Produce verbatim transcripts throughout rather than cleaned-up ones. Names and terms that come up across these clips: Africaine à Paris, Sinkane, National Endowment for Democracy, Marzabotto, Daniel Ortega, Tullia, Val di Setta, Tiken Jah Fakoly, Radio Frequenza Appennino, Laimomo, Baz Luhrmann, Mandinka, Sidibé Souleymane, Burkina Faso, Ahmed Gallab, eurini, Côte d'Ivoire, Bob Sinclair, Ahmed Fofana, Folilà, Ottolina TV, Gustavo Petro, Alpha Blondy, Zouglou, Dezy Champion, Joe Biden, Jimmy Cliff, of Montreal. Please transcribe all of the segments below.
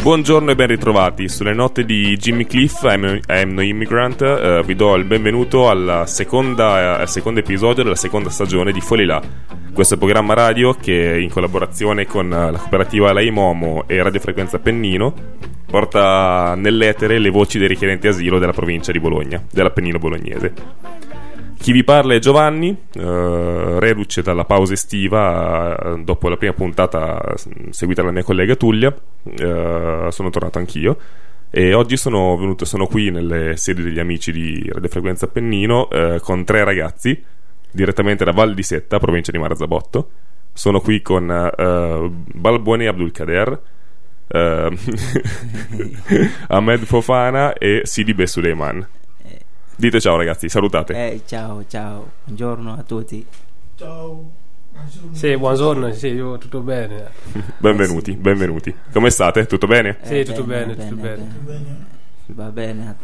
Buongiorno e ben ritrovati. Sulle note di Jimmy Cliff, I'm, I'm No Immigrant, eh, vi do il benvenuto alla seconda, eh, al secondo episodio della seconda stagione di Folilà. Questo è il programma radio che, in collaborazione con la cooperativa Laimomo e Radio Frequenza Appennino, porta nell'etere le voci dei richiedenti asilo della provincia di Bologna, dell'Appennino bolognese. Chi vi parla è Giovanni, eh, reduce dalla pausa estiva, eh, dopo la prima puntata seguita dalla mia collega Tullia. Eh, sono tornato anch'io e oggi sono venuto sono qui nelle sedi degli amici di Radio Frequenza Appennino, eh, con tre ragazzi direttamente da Val di Setta, provincia di Marzabotto. Sono qui con eh, Balbuoni Abdulkader, eh, Ahmed Fofana e Sidibé Souleymane. Dite ciao ragazzi, salutate. Eh, ciao, ciao, buongiorno a tutti. Ciao. Buongiorno. Sì, buongiorno, sì, io tutto bene. benvenuti, eh, sì. benvenuti. Come state? Tutto bene? Eh, sì, bene, tutto bene, bene, tutto bene. bene. Va bene.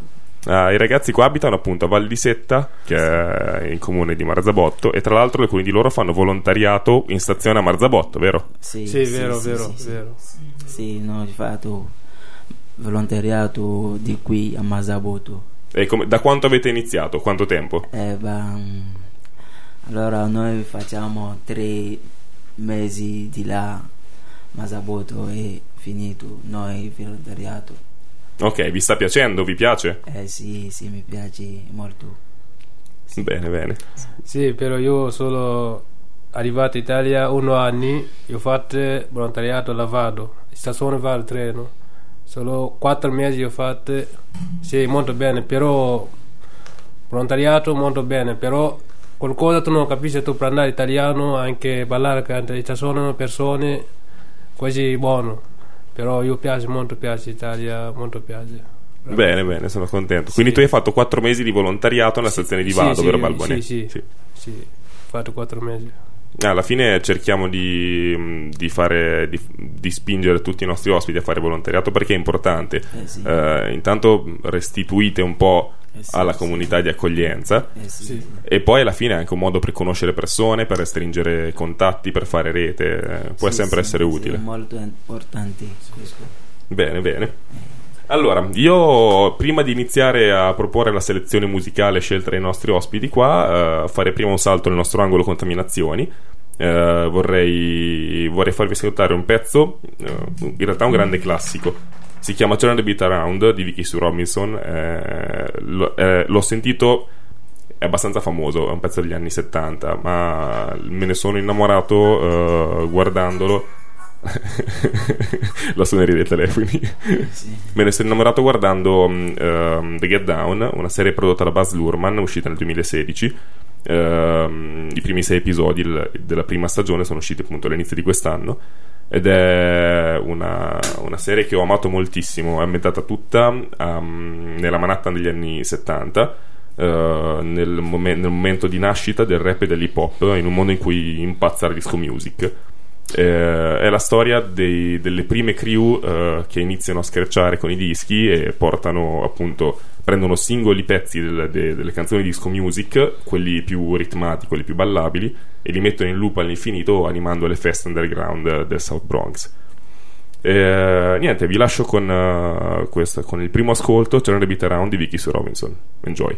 Ah, i ragazzi qua abitano appunto a Val di Setta, che sì, è in comune di Marzabotto, e tra l'altro alcuni di loro fanno volontariato in stazione a Marzabotto, vero? Sì, sì, sì vero, sì, vero, sì, vero. Sì, sì, sì, no, ho fatto volontariato di qui a Marzabotto. E come, da quanto avete iniziato? Quanto tempo? Eh, bah, allora noi facciamo tre mesi di là, Marzabotto è finito, noi volontariato. Ok, vi sta piacendo? Vi piace? Eh sì, sì, mi piace molto. Sì. Bene, bene. Sì, però io sono arrivato in Italia uno anni, io ho fatto volontariato a Lavado, stazione va il treno. Solo quattro mesi ho fatto, sì, molto bene, però volontariato molto bene, però qualcosa tu non capisci, tu parlare italiano, anche parlare, ci sono persone quasi buono, però io piace molto, piace Italia, molto piace. Bene, sì, bene, sono contento. Quindi sì, tu hai fatto quattro mesi di volontariato nella stazione di Vado, sì, vero Balboni? Sì, sì, sì, sì, ho fatto quattro mesi. Alla fine cerchiamo di, di fare di, di spingere tutti i nostri ospiti a fare volontariato perché è importante. Eh sì. eh, intanto restituite un po' eh sì, alla comunità sì, di accoglienza eh sì, e poi alla fine è anche un modo per conoscere persone, per stringere contatti, per fare rete, eh, può sì, sempre sì, essere sì, utile, è molto importante. Bene, bene. Allora, io prima di iniziare a proporre la selezione musicale scelta dai nostri ospiti qua, eh, fare prima un salto nel nostro angolo contaminazioni. eh, vorrei, vorrei farvi ascoltare un pezzo, eh, in realtà un grande classico, si chiama Turn the Beat Around di Vicky Sue Robinson. eh, lo, eh, l'ho sentito, è abbastanza famoso, è un pezzo degli anni settanta, ma me ne sono innamorato eh, guardandolo la suoneria dei telefoni. Sì. Me ne sono innamorato guardando um, The Get Down, una serie prodotta da Baz Luhrmann, uscita nel duemilasedici. Uh, i primi sei episodi il, della prima stagione sono usciti appunto all'inizio di quest'anno, ed è una, una serie che ho amato moltissimo. È ambientata tutta um, nella Manhattan degli anni settanta, Uh, nel, mom- nel momento di nascita del rap e dell'hip hop, in un mondo in cui impazza la disco music. Eh, è la storia dei, delle prime crew eh, che iniziano a scherciare con i dischi e portano appunto, prendono singoli pezzi del, de, delle canzoni disco music, quelli più ritmati, quelli più ballabili, e li mettono in loop all'infinito, animando le feste underground del South Bronx. Eh, niente, vi lascio con uh, questo, con il primo ascolto, Turn the Beat Around di Vicky Sue Robinson. Enjoy.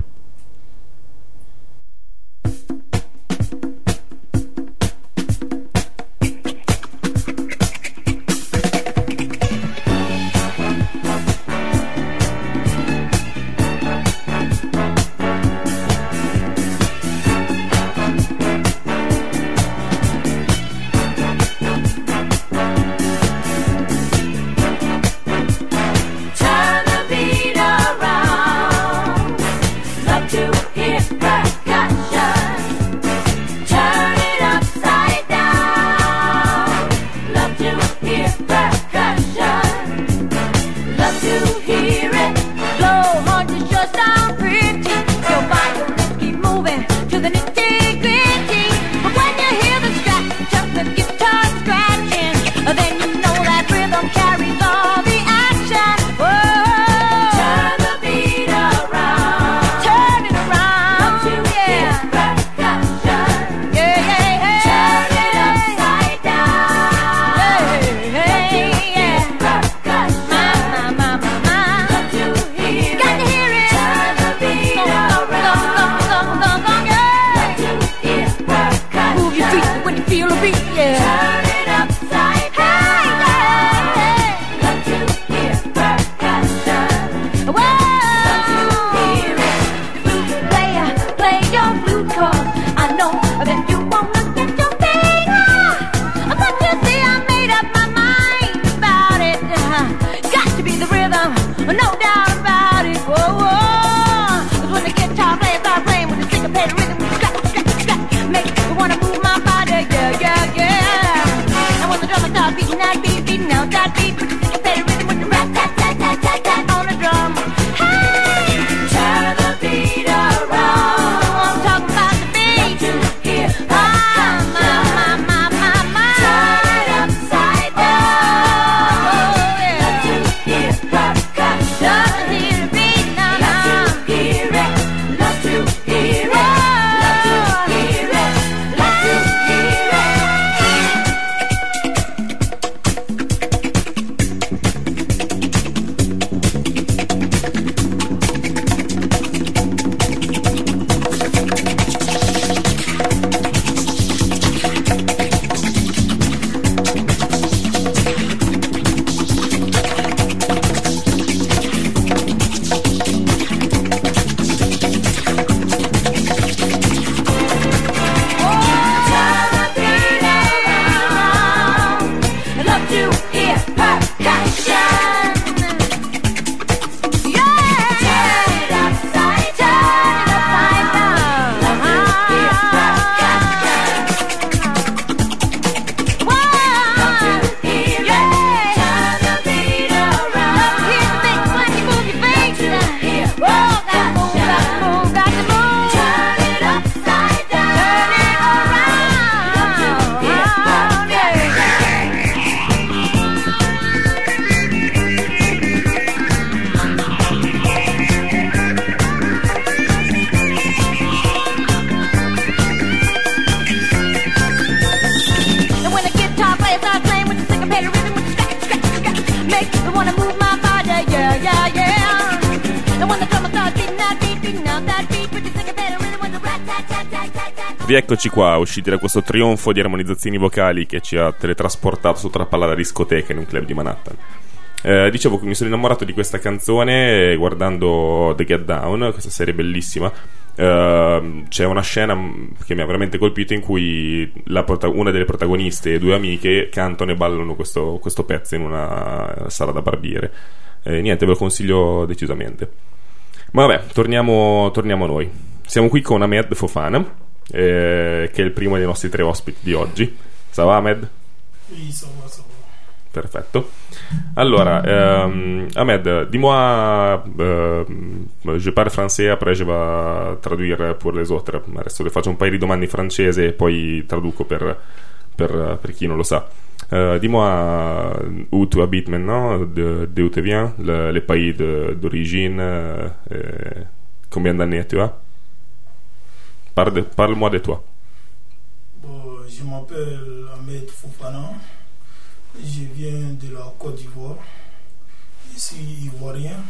feel the beat, yeah. Turn it upside down. Hey, hey. Don't you hear percussion? Whoa. Don't you hear it? Flute player, play your flute chord. I know that you wanna get your thing on, but you see I made up my mind about it. Got to be the rhythm, no doubt about it. Whoa, whoa. 'Cause when the guitar plays, I play with the stick, I play the rhythm. Eccoci qua, usciti da questo trionfo di armonizzazioni vocali che ci ha teletrasportato sotto la palla da discoteca in un club di Manhattan. Eh, dicevo che mi sono innamorato di questa canzone guardando The Get Down, questa serie bellissima. Eh, c'è una scena che mi ha veramente colpito in cui la prota- una delle protagoniste e due amiche cantano e ballano questo, questo pezzo in una sala da barbiere. Eh, niente, ve lo consiglio decisamente. Ma vabbè, torniamo, torniamo a noi. Siamo qui con Ahmed Fofana, Eh, che è il primo dei nostri tre ospiti di oggi. Ciao Ahmed. Perfetto. Allora, ehm, Ahmed, dis-moi, eh, je parle français, après je vais traduire pour les autres. Adesso le faccio un paio di domande in francese e poi traduco per, per, per chi non lo sa. Eh, dis-moi où tu habites maintenant, de, de où tu viens, le, les pays de, d'origine, eh, combien d'années tu as? Parle-moi de toi. Bon, je m'appelle Ahmed Fofana. Je viens de la Côte d'Ivoire. Je suis ivoirien.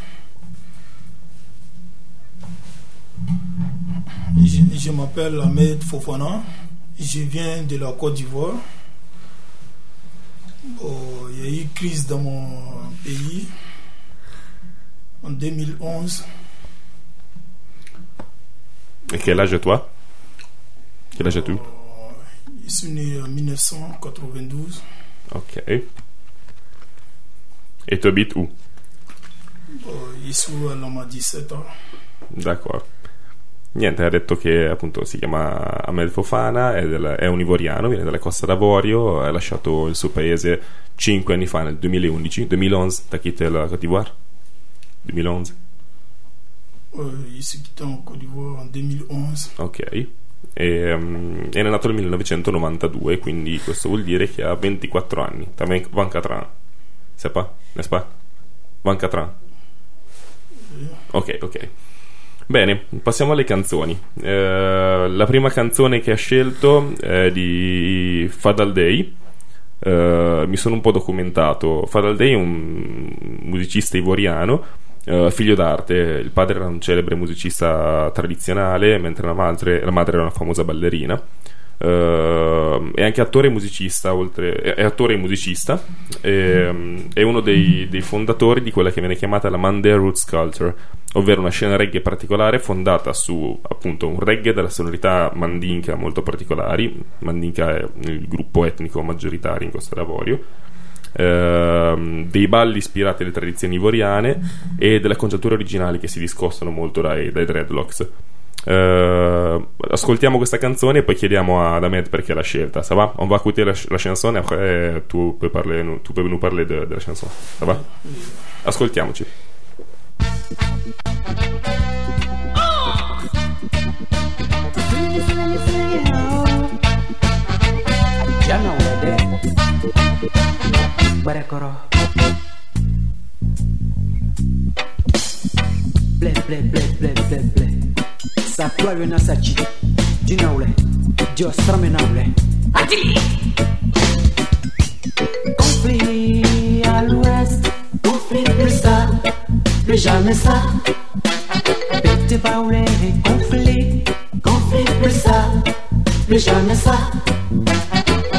Je, je m'appelle Ahmed Fofana. Je viens de la Côte d'Ivoire. Bon, il y a eu une crise dans mon pays en deux mille onze. Et quel âge toi? Quel âge as-tu? Je suis né en diciannove novantadue. Ok. Et tu habites où? Je suis à Lama diciassette ans. D'accordo. Niente, ha detto che appunto si chiama Ahmed Fofana, è, della, è un ivoriano, viene dalla Costa d'Avorio, ha lasciato il suo paese cinque anni fa, nel duemilaundici. duemilaundici, t'as quitté la Côte d'Ivoire? duemilaundici. Je suis quitté en Côte d'Ivoire en duemilaundici. Ok. E, um, è nato nel millenovecentonovantadue, quindi questo vuol dire che ha ventiquattro anni. T'as vingt-quatre ans, c'est pas? N'est-ce pas? ventiquattro ans. Ok, ok. Bene, passiamo alle canzoni. Eh, la prima canzone che ha scelto è di Fadal Dey. Eh, mi sono un po' documentato. Fadal Dey è un musicista ivoriano. Uh, figlio d'arte, il padre era un celebre musicista tradizionale, mentre la madre, la madre era una famosa ballerina. Uh, è anche attore e musicista, oltre, è attore e musicista, è, è uno dei, dei fondatori di quella che viene chiamata la Mandé Roots Culture, ovvero una scena reggae particolare fondata su appunto un reggae della sonorità mandinka molto particolari. Mandinka è il gruppo etnico maggioritario in Costa d'Avorio, uh, dei balli ispirati alle tradizioni ivoriane e delle acconciature originali che si discostano molto dai, dai dreadlocks. Uh, ascoltiamo questa canzone e poi chiediamo ad Ahmed perché l'ha scelta. Ça va? On va écouter la, ch- la chanson e après tu peux parler, tu peux nous parler de, de la chanson. Ça va? Ascoltiamoci. Ble ble ble ble ble ble. Sa ploie na sa ci di naule, dio strame naule. Adili! Conflì all'ouest, conflì plus ça, plus jamais ça. Bete baule, conflì, conflì plus ça, plus jamais ça.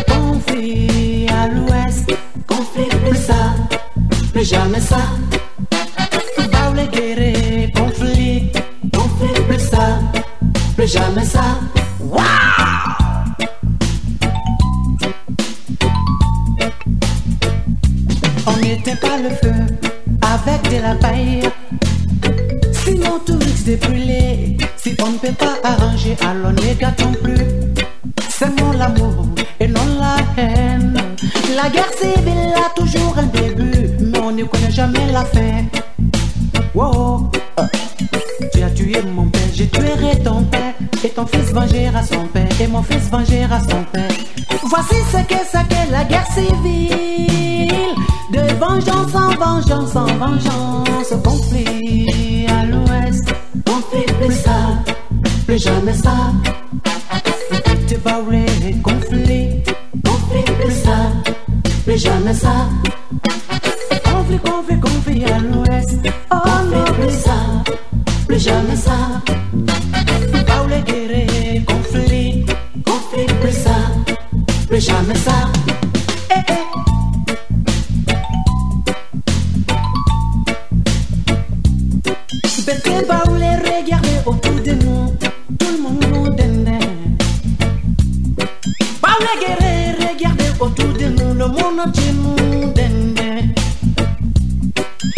Conflì all'ouest, conflì plus ça, plus jamais ça. Baule guerre, conflì. Plus ça, plus jamais ça. Wow! On n'éteint pas le feu avec de la paille, sinon tout risque de brûler. Si on ne peut pas arranger, alors ne gâtons plus. C'est non l'amour et non la haine. La guerre civile a toujours un début, mais on ne connaît jamais la fin. Wow! Tu as tué mon père, je tuerai ton père, et ton fils vengera son père, et mon fils vengera son père. Voici ce que c'est que la guerre civile, de vengeance en vengeance en vengeance. Conflit à l'ouest, conflit plus ça, plus jamais ça. Tu vas oublier les conflits, conflit plus ça, plus jamais ça. Conflit, conflit, conflit à l'ouest, oh non plus ça. Plus jamais ça, Paule guerre, conflit, conflit plus ça, plus jamais ça. Eh eh. Bébé Paule, regardez autour de nous, tout le monde est né. Paule guerre, regardez autour de nous, le monde entier nous est né.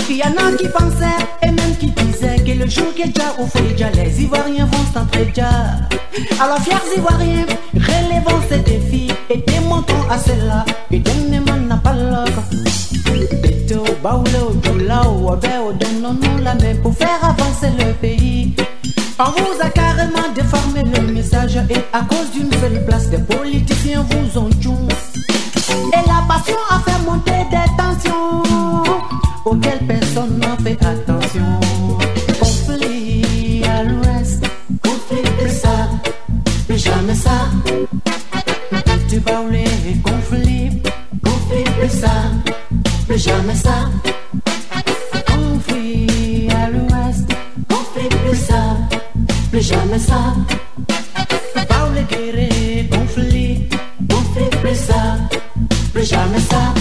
Il y en a qui pensaient et même qui disaient que le jour que Jah ouvrira, les Ivoiriens vont s'entrer Jah. Alors fiers Ivoiriens, relevons ces défis et démontrons à cela que Dieu ne m'en a pas l'autre. Béto, Baoulé, Doula, Ouabé, donnons-nous la main pour faire avancer le pays. On vous a carrément déformé le message et à cause d'une seule place, des politiciens vous ont tué. Et la passion a fait monter des tensions auxquelles personne n'en fait attention. Conflit à l'ouest, conflit plus ça, plus jamais ça. Tu vas oublier conflit, conflit plus ça, plus jamais ça. Conflit à l'ouest, conflit plus ça, plus jamais ça. Tu vas oublier guérir conflit, conflit plus ça, plus jamais ça.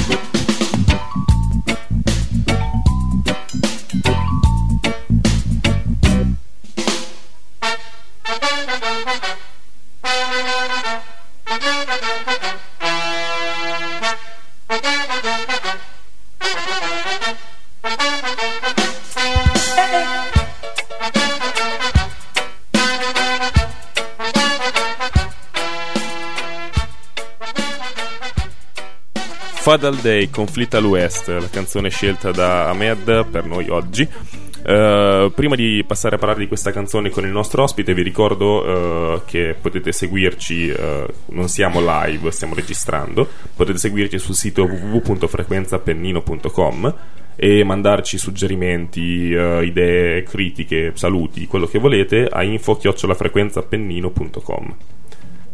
Fadal Dey, Conflitto all'Ouest, la canzone scelta da Ahmed per noi oggi. Uh, prima di passare a parlare di questa canzone con il nostro ospite, vi ricordo uh, che potete seguirci, uh, non siamo live, stiamo registrando, potete seguirci sul sito w w w punto frequenza appennino punto com e mandarci suggerimenti, uh, idee, critiche, saluti, quello che volete a info chiocciola frequenza appennino punto com.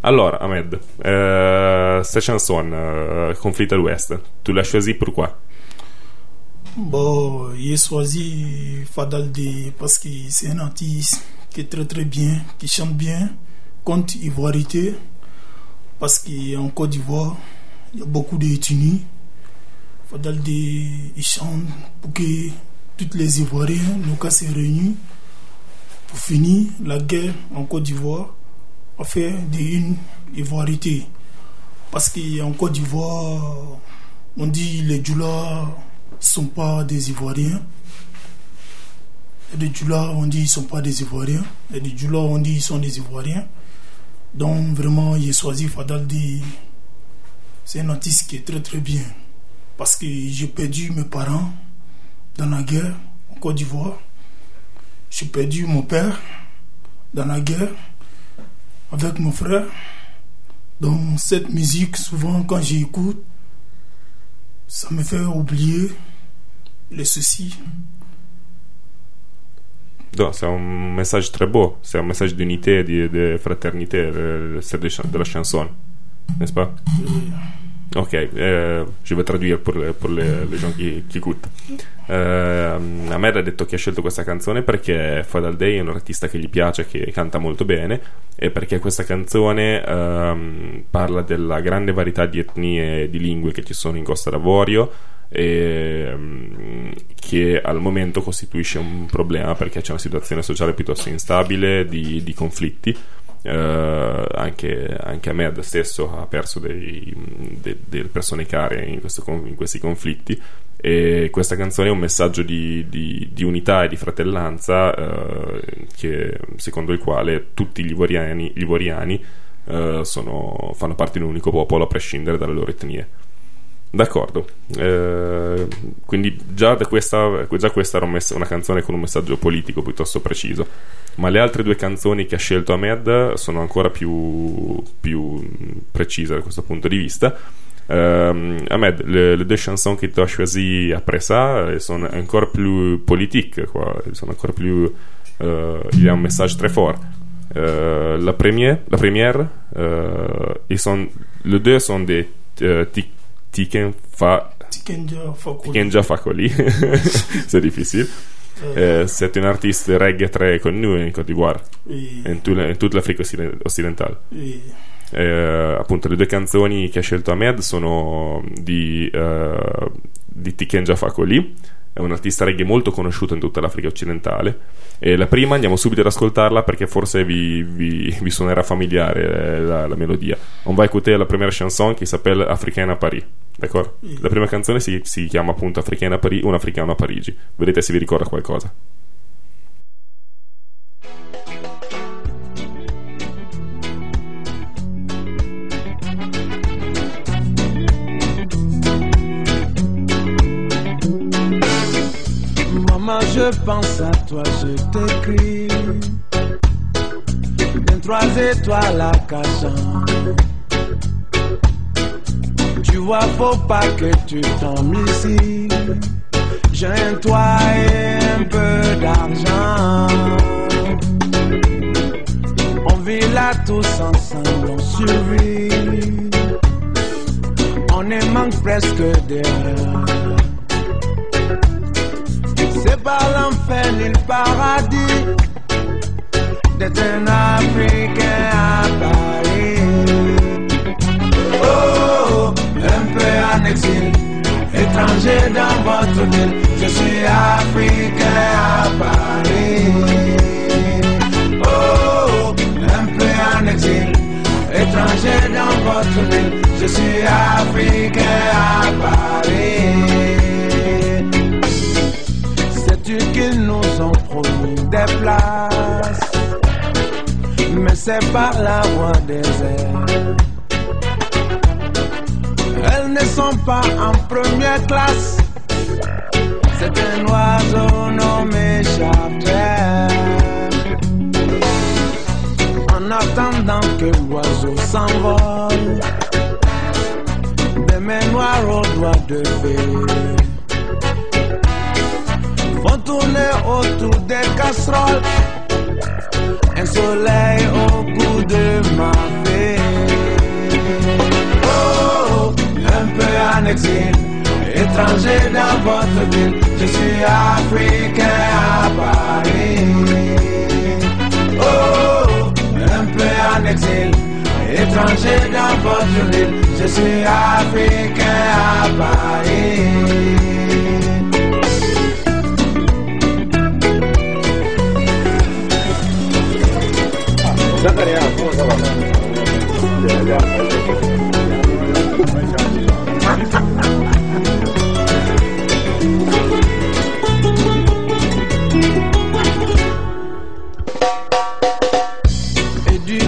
Allora, Ahmed, euh, cette chanson, euh, Conflit à l'Ouest, tu l'as choisie pourquoi? Bon, j'ai choisi Fadal Dey parce que c'est un artiste qui est très très bien, qui chante bien, compte ivoirité. parce qu'en Côte d'Ivoire, il y a beaucoup de détenus. Fadal Dey chante pour que toutes les Ivoiriens, nos cas se réunissent pour finir la guerre en Côte d'Ivoire, à faire d'une ivoirité. Parce qu'en Côte d'Ivoire, on dit les Djoula sont pas des Ivoiriens. Et les Djoula, on dit ils sont pas des Ivoiriens. Et les Djoula, on dit ils sont des Ivoiriens. Donc vraiment, j'ai choisi Fadal Dey. C'est un artiste qui est très très bien. Parce que j'ai perdu mes parents dans la guerre en Côte d'Ivoire. J'ai perdu mon père dans la guerre avec mon frère. Donc cette musique, souvent quand j'écoute, ça me fait oublier les soucis. No, c'est un message très beau, c'est un message d'unité, de, de fraternité, c'est de, de la chanson, n'est-ce pas? Ok, euh, je vais traduire per le, per le, le gens che ascoltano. Uh, Ahmed ha detto che ha scelto questa canzone perché Fadal Dey è un artista che gli piace, che canta molto bene, e perché questa canzone uh, parla della grande varietà di etnie e di lingue che ci sono in Costa d'Avorio e um, che al momento costituisce un problema perché c'è una situazione sociale piuttosto instabile di, di conflitti. Uh, anche, anche Ahmed stesso ha perso dei, de, delle persone care in, questo, in questi conflitti, e questa canzone è un messaggio di, di, di unità e di fratellanza uh, che, secondo il quale tutti gli ivoriani, gli ivoriani uh, sono, fanno parte di un unico popolo a prescindere dalle loro etnie. D'accordo, uh, quindi già, da questa, già questa era un mess- una canzone con un messaggio politico piuttosto preciso, ma le altre due canzoni che ha scelto Ahmed sono ancora più, più precise da questo punto di vista. Um, Ahmed, le, le due chansons che tu hai choisi après ça sono ancora più politiques, quoi. Sono ancora più uh, il y a un message très fort. Uh, la première, la première uh, et son, le deux sont des uh, tic Tiken Fa... Tiken Jah Fakoly. C'est difficile. Euh, c'est un artiste reggae très connu en Côte d'Ivoire, oui. in, tout, in tutta l'Africa occidentale. Oui. Eh, appunto, le due canzoni che ha scelto Ahmed sono di, uh, di Tiken Jah Fakoly, è un artista reggae molto conosciuto in tutta l'Africa occidentale. E la prima andiamo subito ad ascoltarla perché forse vi, vi, vi suonerà familiare la, la melodia. On va écouter la première chanson qui s'appelle Africaine à Paris. D'accordo? La prima canzone si, si chiama appunto Africaine à Paris, un africano a Parigi. Vedete se vi ricorda qualcosa. Maman, je pense à toi, je t'écris. vingt-trois étoiles à Cachan. Tu vois, faut pas que tu tombes ici. J'ai un toit et un peu d'argent. On vit là tous ensemble, on survit. On est manque presque d'erreur. C'est pas l'enfer ni le paradis d'être un Africain à Paris. Oh, un peu en exil, étranger dans votre ville. Je suis Africain à Paris. Oh, un peu en exil, étranger dans votre ville. Je suis Africain à Paris. Qu'ils nous ont promis des places, mais c'est par la voie des airs. Elles ne sont pas en première classe, c'est un oiseau nommé Charter. En attendant que l'oiseau s'envole, des mains noires aux doigts de fée vont tourner autour des casseroles. Un soleil au bout de ma vie. Oh, un peu en exil, étranger dans votre ville. Je suis Africain à Paris. Oh, un peu en exil, étranger dans votre ville. Je suis africain à Paris.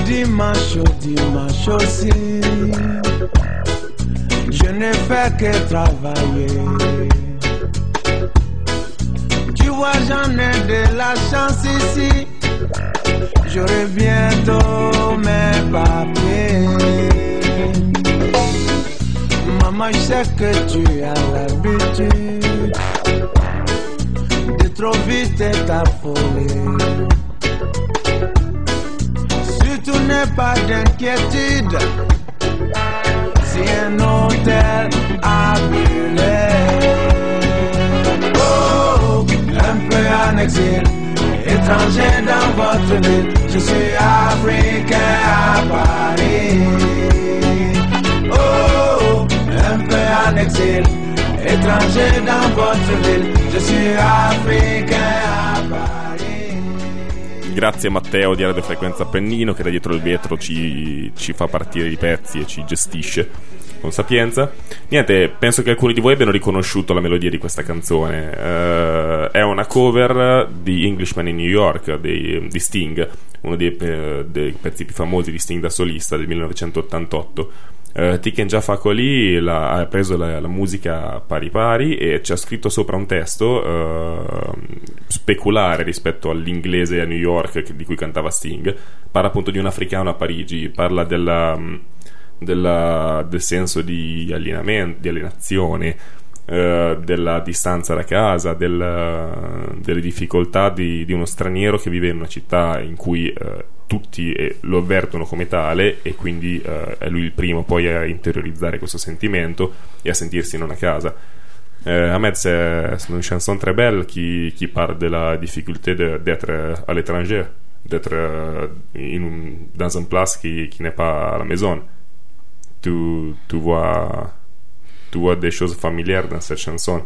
Dimanche au dimanche aussi, je ne fais que travailler. Tu vois, j'en ai de la chance ici. J'aurai bientôt mes papiers. Maman, je sais que tu as l'habitude de trop vite t'affoler. Tu n'es pas d'inquiétude si un hôtel a brûlé. Oh, un peu en exil, étranger dans votre ville. Je suis africain à Paris. Oh, un peu en exil, étranger dans votre ville. Je suis africain à Paris. Grazie a Matteo di Radio Frequenza Appennino, che da dietro il vetro ci, ci fa partire i pezzi e ci gestisce con sapienza. Niente, penso che alcuni di voi abbiano riconosciuto la melodia di questa canzone. Uh, è una cover di Englishman in New York dei, di Sting, uno dei, dei pezzi più famosi di Sting da solista del millenovecentottantotto. Uh, Tiken Jah Fakoly la, ha preso la, la musica pari pari e ci ha scritto sopra un testo uh, speculare rispetto all'inglese a New York che, di cui cantava Sting. Parla appunto di un africano a Parigi, parla della, della, del senso di alienamento, di alienazione, uh, della distanza da casa, del, delle difficoltà di, di uno straniero che vive in una città in cui uh, tutti lo avvertono come tale, e quindi eh, è lui il primo poi a interiorizzare questo sentimento e a sentirsi non a casa. eh, Ahmed, c'est une chanson très belle qui, qui parle de la difficulté de, d'être à l'étranger, d'être un, dans un place qui, qui n'est pas à la maison. Tu, tu, vois, tu vois des choses familières dans cette chanson.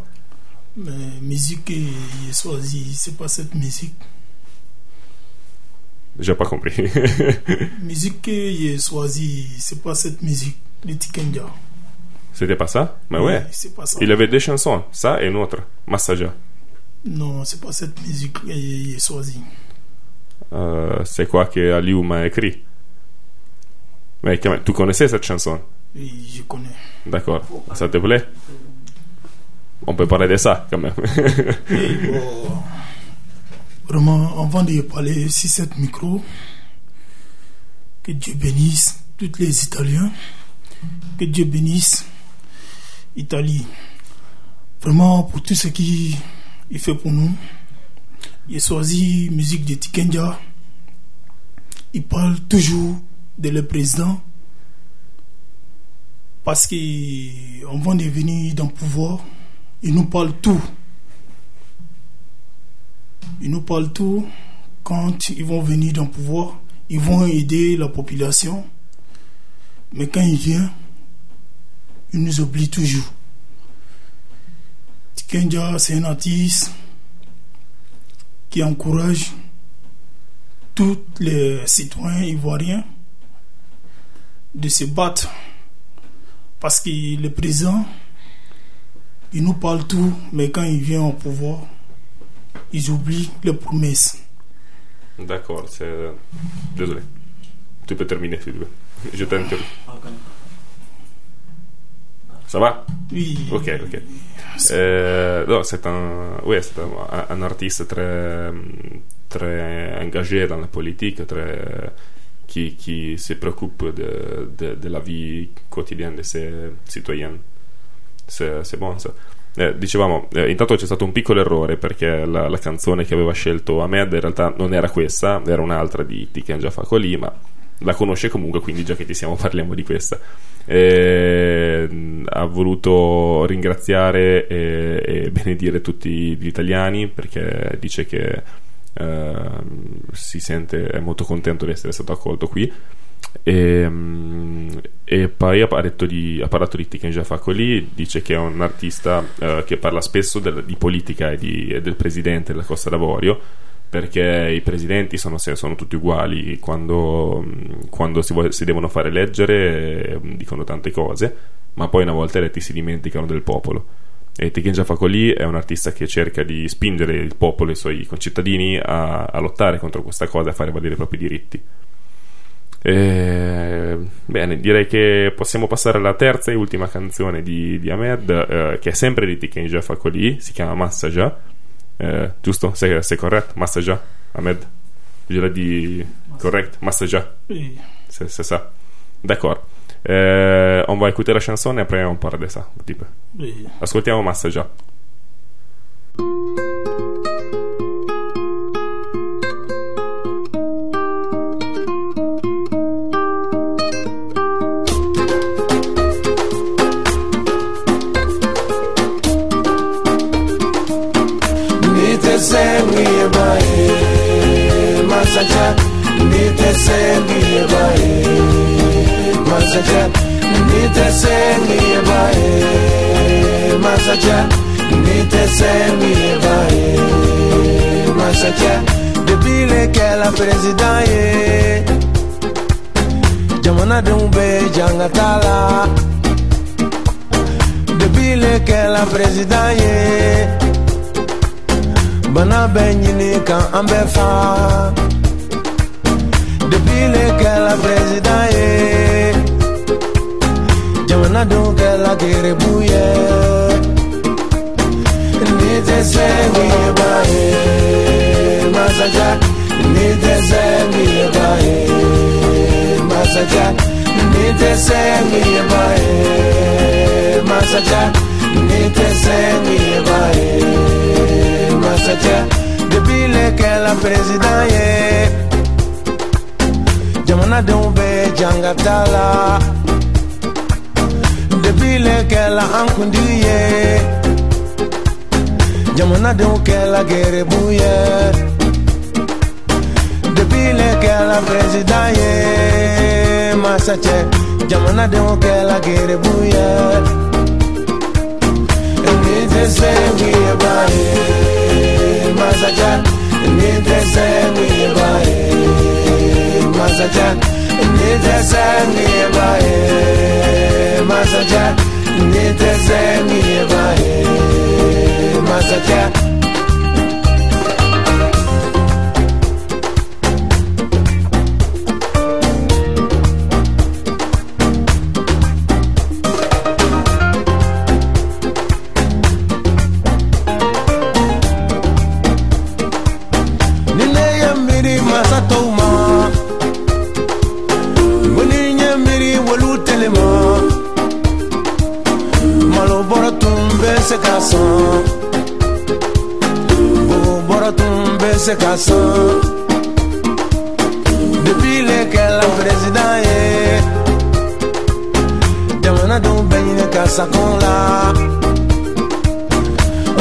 La musique que j'ai choisie, c'est pas cette musique. J'ai pas compris. Musique que j'ai choisie, c'est pas cette musique de Tiken Jah. C'était pas ça? Mais oui, ouais. C'est pas ça. Il avait deux chansons, ça et une autre, Massaja. Non, c'est pas cette musique que j'ai choisie. Euh, c'est quoi que Aliou m'a écrit? Mais quand même, tu connaissais cette chanson? Oui, je connais. D'accord. Ça te plaît? On peut parler de ça quand même. Et bon. Vraiment, avant de parler sur cette micro, que Dieu bénisse tous les Italiens, que Dieu bénisse l'Italie. Vraiment, pour tout ce qu'il fait pour nous, il choisit la musique de Tiken Jah. Il parle toujours de le président, parce qu'on va devenir dans le pouvoir, il nous parle tout. Ils nous parlent tout. Quand ils vont venir dans le pouvoir, ils vont aider la population. Mais quand ils viennent, ils nous oublient toujours. Tiken Jah, c'est un artiste qui encourage tous les citoyens ivoiriens de se battre. Parce que le président, il nous parle tout, mais quand il vient au pouvoir, ils oublient les promesses. D'accord, c'est... Désolé. Tu peux terminer si tu veux. Je t'interromps. Ça va? Oui. Ok, ok. C'est, euh, non, c'est un... Oui, c'est un, un artiste très... très engagé dans la politique, très... qui, qui se préoccupe de, de, de la vie quotidienne de ses citoyens. C'est, c'est bon, ça. Eh, dicevamo, eh, intanto c'è stato un piccolo errore, perché la, la canzone che aveva scelto Ahmed in realtà non era questa, era un'altra di Tiken Jah Fakoly, ma la conosce comunque, quindi già che ci siamo parliamo di questa. Eh, ha voluto ringraziare e, e benedire tutti gli italiani, perché dice che eh, si sente, è molto contento di essere stato accolto qui. E, E poi ha parlato di, ha parlato di Tiken Jah Fakoly, dice che è un artista eh, che parla spesso del, di politica e, di, e del presidente della Costa d'Avorio, perché i presidenti sono, sono tutti uguali, quando, quando si, vuole, si devono fare eleggere eh, dicono tante cose, ma poi una volta eletti si dimenticano del popolo. E Tiken Jah Fakoly è un artista che cerca di spingere il popolo e i suoi concittadini a, a lottare contro questa cosa e a fare valere i propri diritti. Eh, bene, direi che possiamo passare alla terza e ultima canzone di, di Ahmed, eh, che è sempre di Tiken Jah Fakoly, si chiama Massa Jah, eh, giusto? Sei, sei corretto? Massa Jah, Ahmed? Gliela di corretto? Massa Jah, se, se sa. D'accordo, eh, on va écouter la chanson e après on parle de ça. Ascoltiamo Massa Jah. Masaja, nite sengi bae. Masaja, nite sengi bae. Masaja, nite sengi bae. Masaja, depuis lequel la présidente, jamana dumbe jangatala. Depuis lequel la présidente, bana benyini kan ambefa. Depuis lequel la présidente est, jamana donc la guerre bouillait. Ni te sengi bae, Masaja. Ni te sengi bae, Masaja. Ni te sengi bae, Masaja. Ni te sengi bae. Masaja, depuis lequel la présidente, jamana dumbe jangatala. Depuis lequel la ankundiye, jamana dumbe la gerebuye. Depuis lequel la présidente, Masaja, jamana dumbe la gerebuye. Nite sengi bae, Masaja. Nite sengi bae, Masaja. Nite sengi bae, Masaja. Nite sengi bae, Masaja. Depuis lequel la présidente, jamana donc benine kasa kon la.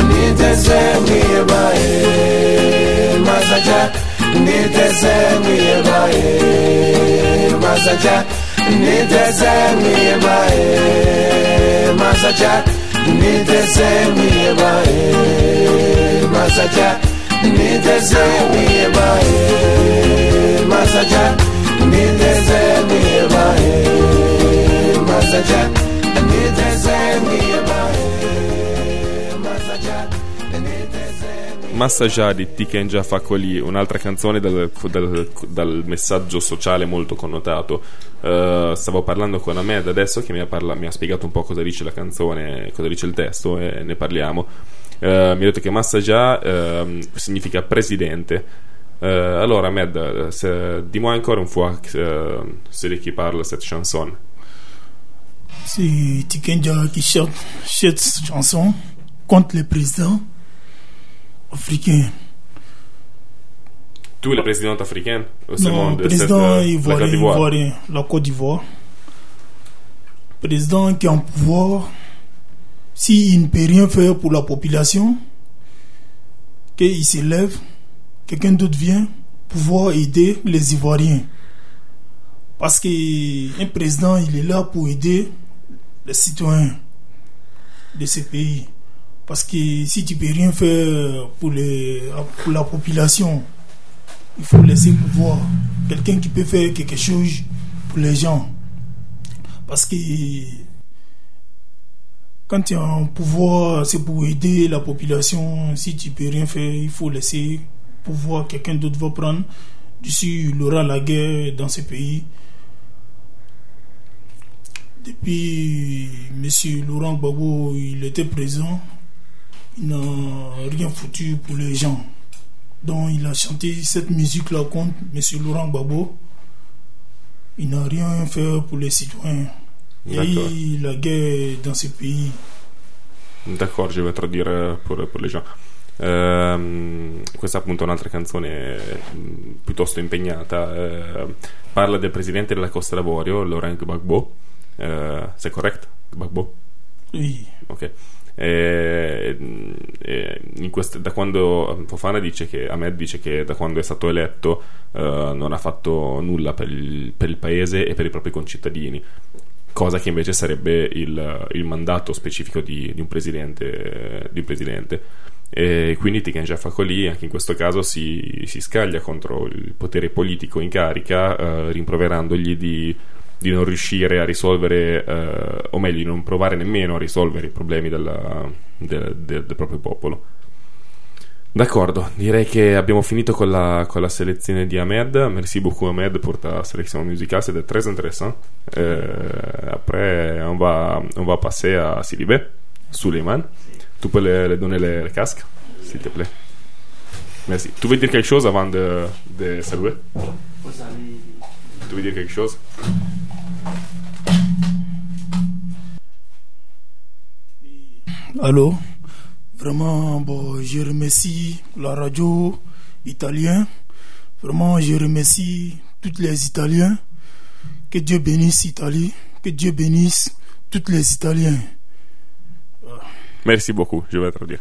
Ni te sengi bae, Masaja. Ni te sengi bae, Masaja. Ni te sengi bae, Masaja. Ni te sengi bae, Masaja. Need to say me about it, Masaja. Need to say me about it, Masaja. Need to say me about it, Masaja. Massa Jah di Tiken Jah Fakoly, un'altra canzone dal, dal, dal messaggio sociale molto connotato. Uh, stavo parlando con Ahmed adesso che mi ha, parla, mi ha spiegato un po' cosa dice la canzone, cosa dice il testo, e ne parliamo. Uh, mi ha detto che Massa Jah uh, significa presidente. Uh, allora Ahmed, se, dis-moi ancora un fois uh, c'est qui parle cette chanson. C'est Tiken Jah qui chante cette chanson contre le président africain. Tu es le président africain? Non, le président ivoirien, la Côte d'Ivoire. Président qui est en pouvoir, s'il ne peut rien faire pour la population, qu'il se lève, quelqu'un d'autre vient pouvoir aider les Ivoiriens. Parce qu'un président, il est là pour aider les citoyens de ce pays. Parce que si tu ne peux rien faire pour, les, pour la population, il faut laisser pouvoir quelqu'un qui peut faire quelque chose pour les gens. Parce que quand tu as un pouvoir, c'est pour aider la population. Si tu ne peux rien faire, il faut laisser pouvoir. Quelqu'un d'autre va prendre. D'ici, il y aura la guerre dans ce pays. Depuis, M. Laurent Gbagbo, il était présent. Il n'a rien foutu pour les gens. Donc, il a chanté cette musique-là contre M. Laurent Gbagbo. Il n'a rien fait pour les citoyens. D'accord. Et la guerre dans ce pays. D'accord, je vais traduire pour, pour les gens. Uh, questa è appunto un'altra canzone piuttosto impegnata. Uh, parla del presidente della Costa d'Avorio, Laurent Gbagbo. Uh, sei corretto? Gbagbo? Sì. Ok. E, e in quest- da quando Fofana dice che Ahmed dice che da quando è stato eletto uh, non ha fatto nulla per il, per il paese e per i propri concittadini, cosa che invece sarebbe il, il mandato specifico di, di un presidente, di un presidente. E quindi Tiken Jah Fakoly anche in questo caso si, si scaglia contro il potere politico in carica, eh, rimproverandogli di, di non riuscire a risolvere, eh, o meglio di non provare nemmeno a risolvere i problemi della, de, de, del proprio popolo. D'accordo, direi che abbiamo finito con la, con la selezione di Ahmed. Merci beaucoup Ahmed pour ta sélection musicale, c'était très intéressant. euh, après on va, on va passer à Sidibé Souleymane. Tu peux le, le donner le, le casque, s'il te plaît. Merci. Tu veux dire quelque chose avant de, de saluer? Tu veux dire quelque chose? Allô? Vraiment, bon, je remercie la radio italienne. Vraiment, je remercie tous les Italiens. Que Dieu bénisse l'Italie. Que Dieu bénisse tous les Italiens. Merci beaucoup, je vais traduire.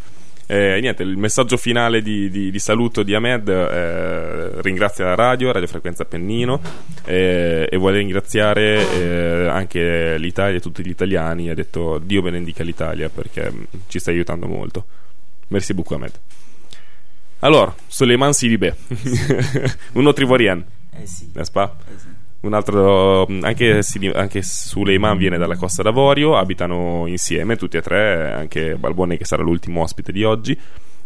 Eh, niente, il messaggio finale di, di, di saluto di Ahmed, eh, ringrazia la radio, Radio Frequenza Appennino, eh, e vuole ringraziare eh, anche l'Italia e tutti gli italiani. Ha detto Dio benedica l'Italia perché ci sta aiutando molto. Merci beaucoup Ahmed. Allora, Souleymane Sidibé, un autre ivoirien, eh sì. N'est-ce pas? Eh sì. Un altro, anche, anche Souleymane viene dalla Costa d'Avorio, abitano insieme tutti e tre, anche Balboni che sarà l'ultimo ospite di oggi.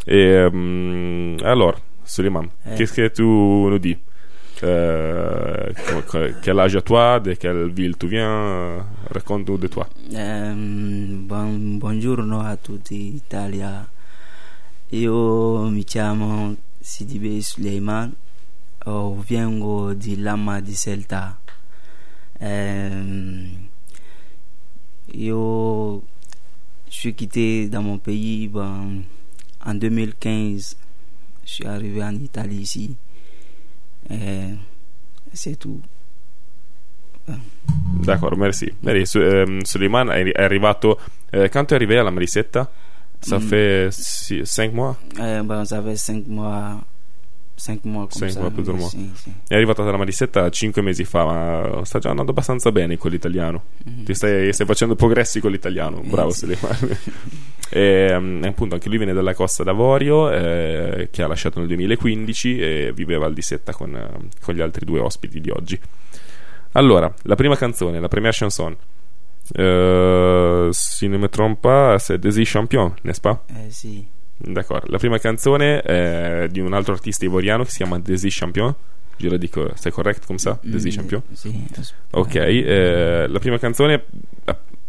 E, um, allora Souleymane, eh. Qu'est-ce que tu nous dis? Euh, quel âge à toi? De quelle ville tu viens? Racconte-nous de toi. Um, bon, buongiorno a tutti Italia, io mi chiamo Sidibé Souleymane. Oh, vengo di Lama di Selta. Eh, io suis quitté dans mon pays ben, en deux mille quinze. Je suis arrivé en Italie ici. Eh, c'est tout. Eh. D'accordo, merci. Mary, su, eh, Souleymane è arrivato. Eh, quando è arrivé alla Marisetta? Ça mm. fait cinq mois? Eh, ben, ça fait cinq mois. Cinque mois, come Cinque mois, mois. Sì, sì. È arrivata dalla Marisetta cinque mesi fa, ma sta già andando abbastanza bene con l'italiano. Mm-hmm. Ti stai, stai facendo progressi con l'italiano, bravo. Eh, Souleymane. Sì. E um, appunto anche lui viene dalla Costa d'Avorio, eh, che ha lasciato nel duemilaquindici e viveva al Dissetta con, eh, con gli altri due ospiti di oggi. Allora, la prima canzone, la première chanson, eh, si ne me trompa, c'est Dezy Champion, n'est-ce pas? Eh sì. D'accordo, la prima canzone è di un altro artista ivoriano che si chiama Dezy Champion. Io la dico, sei corretto come sa? Dezy Champion? Sì. Ok, eh, la prima canzone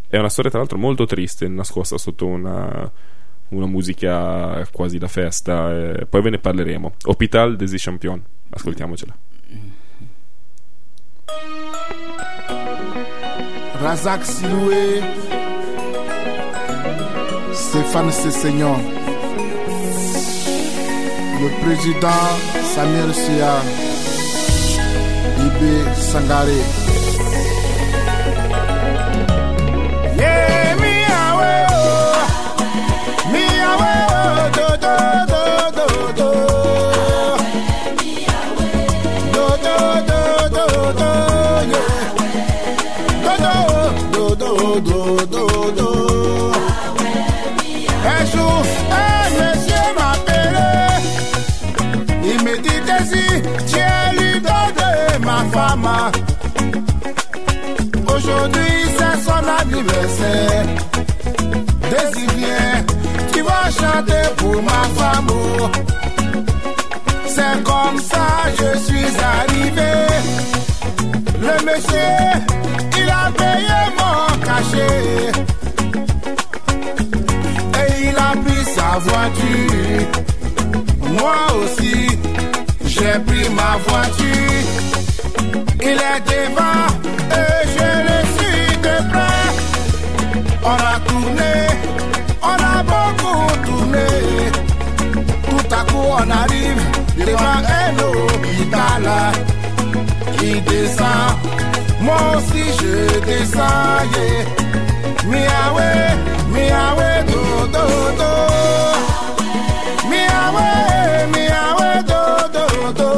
è una storia tra l'altro molto triste, nascosta sotto una, una musica quasi da festa, eh, poi ve ne parleremo. Hospital, Dezy Champion, ascoltiamocela. Razak Siloué Stéphane Sessegnon, le président Samir Sia, Ibé Sangare. Yeah, mi awe oh, mi awe oh, do do do do do. Mi awe, do do do do do. anniversaire. Dezy viens, tu vas chanter pour ma femme. Oh. C'est comme ça, je suis arrivé. Le monsieur, il a payé mon cachet. Et il a pris sa voiture. Moi aussi, j'ai pris ma voiture. Il est devant et je le suis de près. On a tourné, on a beaucoup tourné. Tout à coup on arrive devant un hôpital qui descend. Moi aussi je descends, yeah. Miawe, miawe, do, do, do. Miawe, miawe, do, do, do.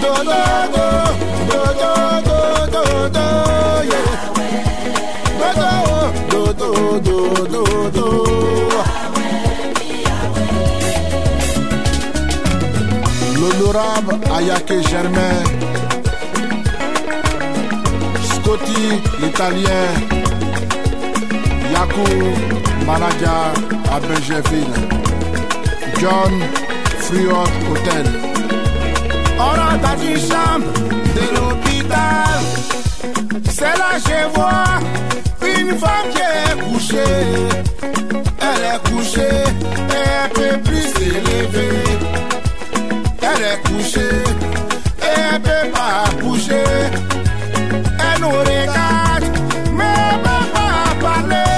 Do, do, do. Do, do, do. L'honorable Ayake Germain, Scotti italien, Yakou Managa à Bergerville, John Friot Hotel. On rentre dans une chambre de l'hôpital, c'est là que je vois une femme qui est couchée, elle est couchée, elle peut plus s'élever. Elle est couchée, elle peut pas bouger. Elle nous regarde, mais elle peut pas parler.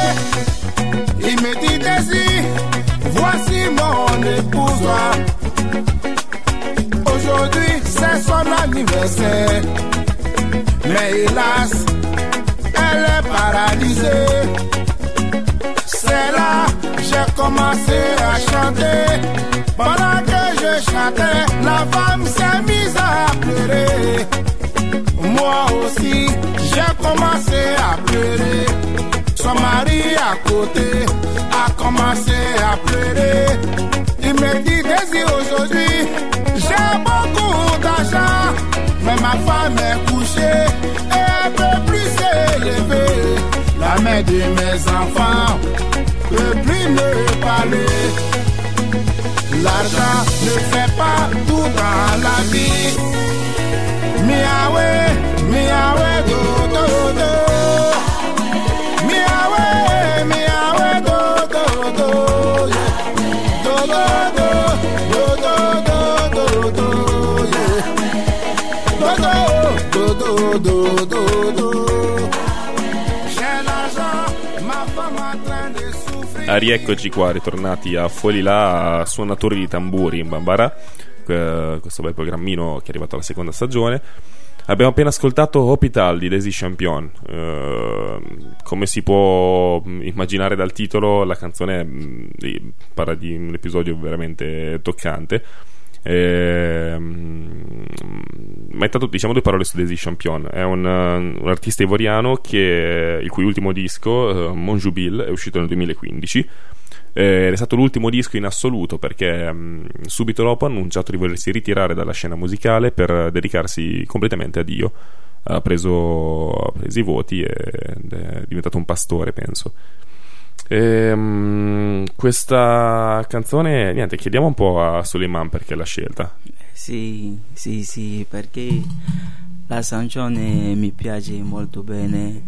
Il me dit Dezy, voici mon épouse. Aujourd'hui c'est son anniversaire, mais hélas, elle est paralysée. C'est là que j'ai commencé à chanter. Pendant que je chantais, la femme s'est mise à pleurer. Moi aussi, j'ai commencé à pleurer. Son mari à côté a commencé à pleurer. Il me dit Dezy, aujourd'hui, j'ai beaucoup d'argent, mais ma femme est couchée et elle peut plus s'élever. La mère de mes enfants ne peut plus me parler. L'argent ne fait pas tout dans la vie. Miaoué, miaoué, do, do, do. Miaoué, miaoué, do, do, do. Do, do, do. Do, do, do, do. Ah, rieccoci qua, ritornati a Folilà, suonatori di tamburi in Bambara, eh, questo bel programmino che è arrivato alla seconda stagione. Abbiamo appena ascoltato Hospital di Dezy Champion. Eh, come si può immaginare dal titolo, la canzone mh, di, parla di un episodio veramente toccante. Eh, ma intanto diciamo due parole su Dezy Champion. È un, un artista ivoriano che, il cui ultimo disco, eh, Monjubil, è uscito nel duemilaquindici, eh, ed è stato l'ultimo disco in assoluto perché mh, subito dopo ha annunciato di volersi ritirare dalla scena musicale per dedicarsi completamente a Dio. Ha preso, ha preso i voti ed è diventato un pastore, penso. Ehm, questa canzone, niente, chiediamo un po' a Souleymane perché l'ha scelta. Sì, sì, sì, perché la canzone mi piace molto bene,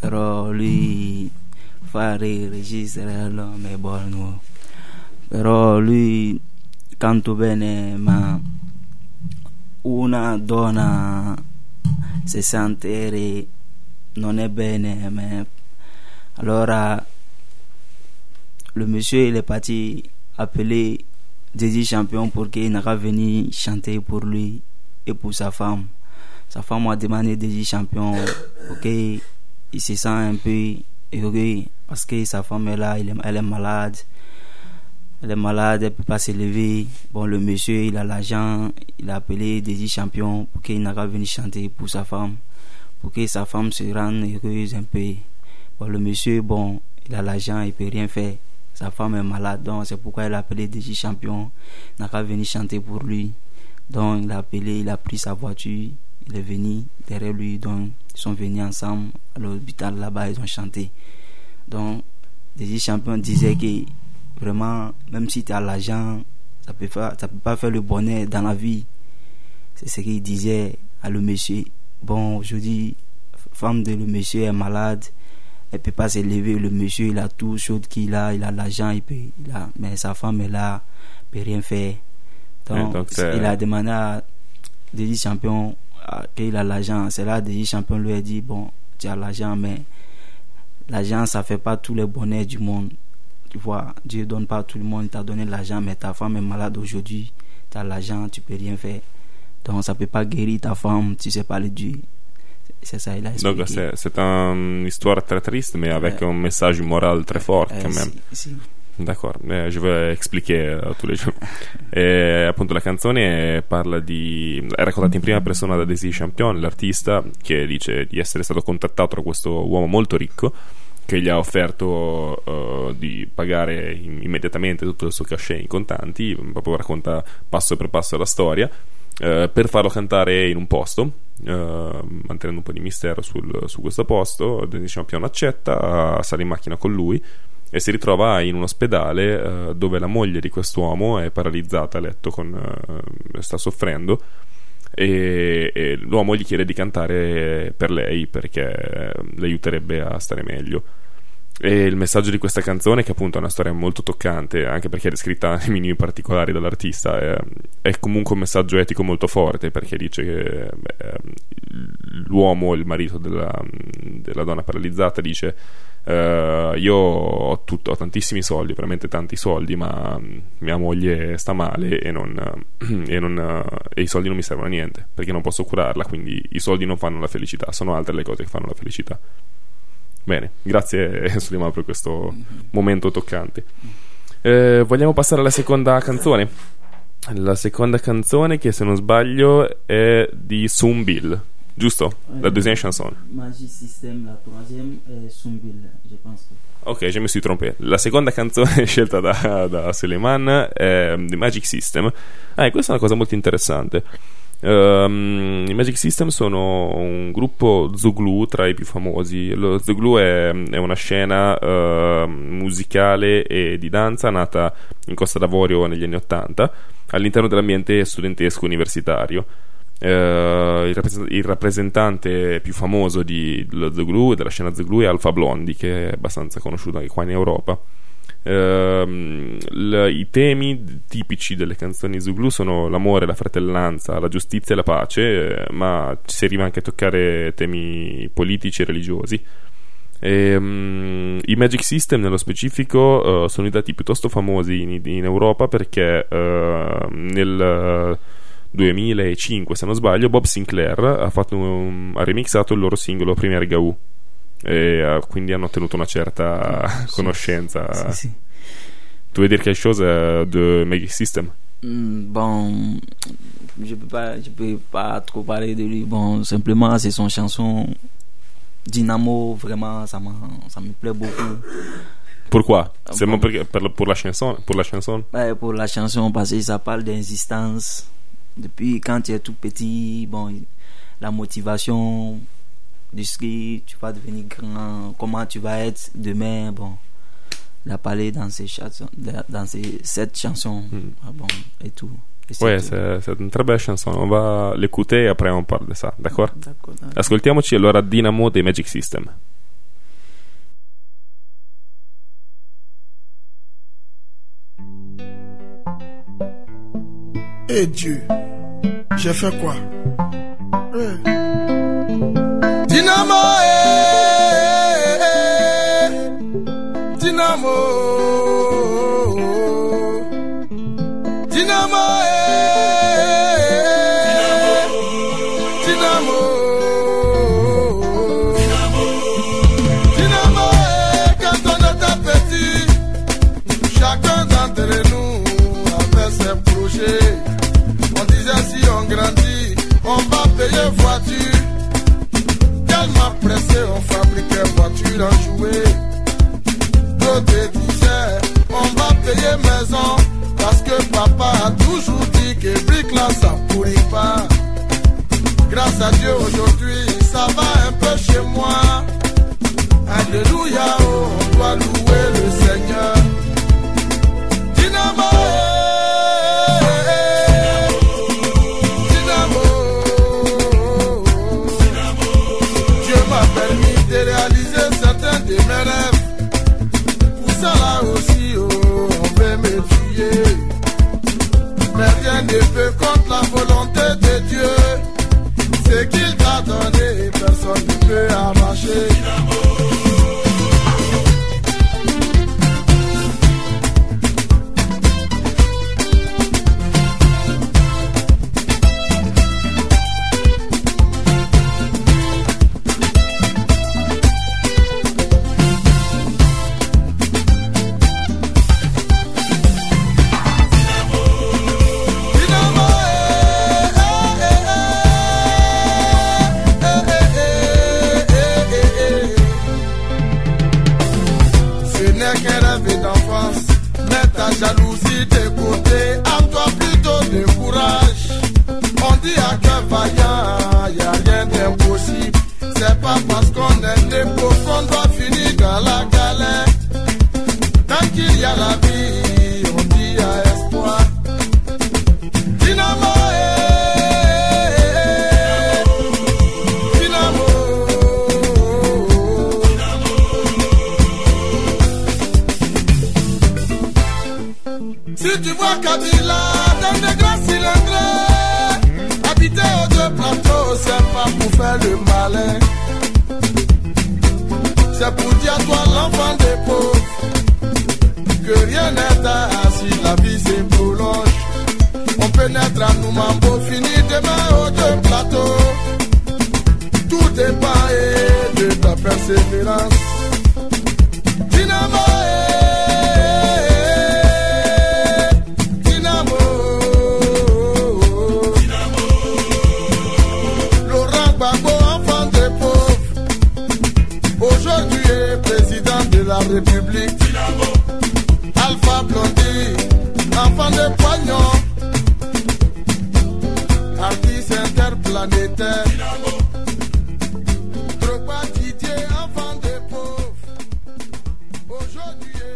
però lui fare registrarlo è buono, però lui canto bene, ma una donna sessanta anni non è bene, ma allora le monsieur il est parti appeler Dezy Champion pour qu'il n'a pas venu chanter pour lui et pour sa femme. Sa femme a demandé Dezy Champion, ok, il se sent un peu heureux parce que sa femme est là, elle est malade, elle est malade, elle peut pas se lever. Bon, le monsieur il a l'argent, il a appelé Dezy Champion pour qu'il n'a pas venu chanter pour sa femme, pour que sa femme se rende heureuse un peu. Bon, le monsieur, bon, il a l'argent, il peut rien faire. Sa femme est malade, donc c'est pourquoi il a appelé Dezy Champion. Il n'a qu'à venir chanter pour lui. Donc il a appelé, il a pris sa voiture, il est venu derrière lui. Donc Ils sont venus ensemble à l'hôpital là-bas, ils ont chanté. Donc, Dezy Champion disait que vraiment, même si tu as l'argent, ça peut faire, ça peut pas faire le bonheur dans la vie. C'est ce qu'il disait à le monsieur. Bon, aujourd'hui, femme de le monsieur est malade, elle peut pas se lever. Le monsieur, il a tout chaud qu'il a, il a l'argent, il peut, il a, mais sa femme est là, elle peut rien faire. Donc, donc il a demandé à Dezy Champion qu'il a l'argent. C'est là Dezy Champion lui a dit, bon, tu as l'argent, mais l'argent, ça fait pas tous les bonheurs du monde. Tu vois, Dieu donne pas à tout le monde, il t'a donné l'argent, mais ta femme est malade aujourd'hui, tu as l'argent, tu peux rien faire. Donc ça peut pas guérir ta femme, tu sais pas le Dieu. C'est ça, il a expliqué. Donc c'est, c'est une histoire très triste, mais avec euh, un message moral très fort euh, quand même. Sì, sì. D'accordo, eh, je vais expliquer a tutti i giorni. E, appunto, la canzone parla di, è raccontata in prima persona da Dezy Champion, l'artista, che dice di essere stato contattato da questo uomo molto ricco che gli ha offerto uh, di pagare immediatamente tutto il suo cachet in contanti, proprio racconta passo per passo la storia, uh, per farlo cantare in un posto, uh, mantenendo un po' di mistero sul, su questo posto. Dezy Champion accetta, uh, sale in macchina con lui e si ritrova in un ospedale uh, dove la moglie di quest'uomo è paralizzata a letto, con, uh, sta soffrendo, e, e l'uomo gli chiede di cantare per lei perché le aiuterebbe a stare meglio. E il messaggio di questa canzone, che appunto è una storia molto toccante anche perché è descritta nei minimi particolari dall'artista, è, è comunque un messaggio etico molto forte, perché dice che beh, l'uomo, il marito della, della donna paralizzata, dice uh, io ho, tutto, ho tantissimi soldi, veramente tanti soldi, ma mia moglie sta male e, non, e, non, e i soldi non mi servono a niente perché non posso curarla, quindi i soldi non fanno la felicità, sono altre le cose che fanno la felicità. Bene, grazie Souleymane per questo momento toccante. Eh, vogliamo passare alla seconda canzone. La seconda canzone, che se non sbaglio è di Sumbil, giusto? La deuxième chanson. Magic System, la troisième è Sumbil, je pense. Ok, je me suis trompé. La seconda canzone scelta da, da Souleymane è di Magic System. Ah, e questa è una cosa molto interessante. Um, i Magic System sono un gruppo Zouglou tra i più famosi. Lo Zouglou è, è una scena uh, musicale e di danza nata in Costa d'Avorio negli anni ottanta all'interno dell'ambiente studentesco universitario. Uh, il, rappres- il rappresentante più famoso di Zouglou, della scena Zouglou, è Alpha Blondy, che è abbastanza conosciuto anche qua in Europa. Uh, l- i temi tipici delle canzoni Zouglou sono l'amore, la fratellanza, la giustizia e la pace, eh, ma si arriva anche a toccare temi politici e religiosi. E, um, i Magic System nello specifico uh, sono i dati piuttosto famosi in, in Europa perché uh, nel duemilacinque, se non sbaglio, Bob Sinclair ha, fatto un, ha remixato il loro singolo Premier Gaou, e quindi hanno ottenuto una certa sì, conoscenza. Sì, sì. Tu vuoi dire quelque chose de Magic System? Mm, bon, je peux pas, je peux pas trop parler de lui. Bon, simplement c'est son chanson Dynamo, vraiment ça me, ça me plaît beaucoup. Pourquoi? Bon, c'est pour, pour, pour la chanson, pour la chanson. Eh, pour la chanson parce que ça parle d'insistance. Depuis quand tu es tout petit, bon, la motivation du ski, tu vas devenir grand, comment tu vas être demain. Bon, il a parlé dans ces chansons, dans ces sept chansons, mm. ah bon, et tout. Et c'est, ouais, tout. C'est, c'est une très belle chanson. On va l'écouter et après on parle de ça, d'accord? D'accord. D'accord. Ascoltiamoci allora Dynamo dei Magic System. Eh hey Dieu, j'ai fait quoi? Hey. Dynamo, eh, eh, eh, Dynamo, Dynamo, eh, eh, Dynamo, Dynamo, Dynamo, eh, quand on était petit, chacun d'entre nous avait ses projets. On disait si on grandit, on va payer voiture. Tellement pressé, on fabriquait voiture en jouet. D'autres disaient, on va payer maison. Parce que papa a toujours dit que brique là, ça pourrit pas. Grâce à Dieu aujourd'hui, ça va un peu chez moi. Alléluia, oh, on doit louer le Seigneur. Dynamo, Dynamo, Dieu m'a permis de réaliser certains de mes rêves. Pour ça là aussi, oh, on veut me tuer. Mais rien ne peut contre la volonté de Dieu. Ce qu'il t'a donné, personne ne peut arracher.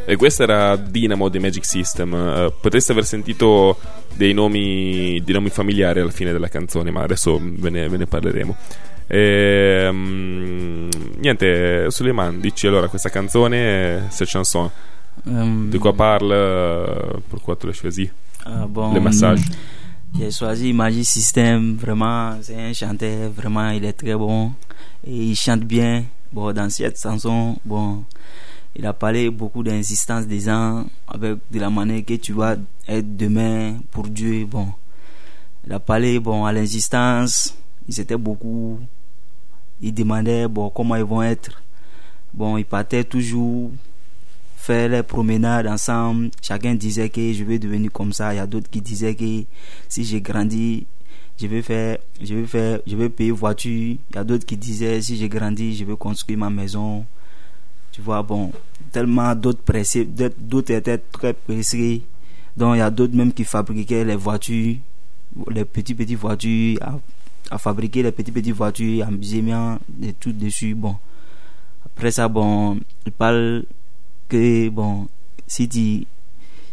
E questa era Dynamo dei Magic System. uh, Potreste aver sentito dei nomi, dei nomi familiari alla fine della canzone, ma adesso ve ne, ve ne parleremo. E, um, niente, Souleymane, dici allora questa canzone, cette chanson, um, di quoi parle, per quoi tu l'hai choisi, uh, bon, le message? J'ai choisi Magic System. Vraiment, c'est un chanteur, vraiment il est très bon et il chante bien. Bon, dans cette chanson, bon, il a parlé beaucoup d'insistance des gens, avec de la manière que tu vas être demain pour Dieu. Bon, il a parlé, bon, à l'insistance, ils étaient beaucoup, ils demandaient, bon, comment ils vont être. Bon, ils partaient toujours faire les promenades ensemble. Chacun disait que je vais devenir comme ça. Il y a d'autres qui disaient que si j'ai grandi, je vais faire, je vais faire, je vais payer voiture. Il y a d'autres qui disaient si j'ai grandi, je vais construire ma maison. Tu vois, bon, tellement d'autres pressés, d'autres étaient très pressés. Donc, il y a d'autres même qui fabriquaient les voitures, les petites, petites voitures, à, à fabriquer les petites, petites voitures, à musémiens, et tout dessus, bon. Après ça, bon, il parle que, bon, si tu,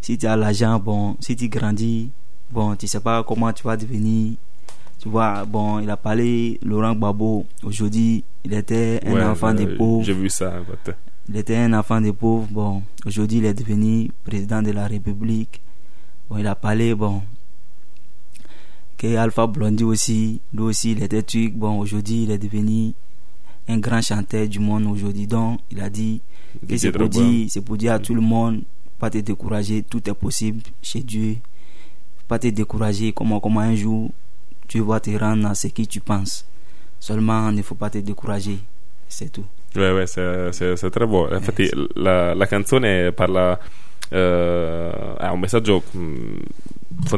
si tu as l'argent, bon, si tu grandis, bon, tu sais pas comment tu vas devenir. Tu vois, bon, il a parlé, Laurent Gbagbo, aujourd'hui, il était un ouais, enfant des pauvres. J'ai vu ça, en fait. Il était un enfant des pauvres, bon, aujourd'hui il est devenu président de la République. Bon, il a parlé, bon, que Alpha Blondy aussi, lui aussi il était turc, bon, aujourd'hui il est devenu un grand chanteur du monde aujourd'hui. Donc, il a dit que c'est pour dire, c'est pour dire à tout le monde, pas te décourager, tout est possible chez Dieu. Pas te décourager, comment, comment un jour tu vas te rendre à ce que tu penses. Seulement, il ne faut pas te décourager, c'est tutto. Ouais, ouais, c'est, c'est, c'est très buono. Infatti, eh, la, la canzone parla, eh, ha un messaggio mh,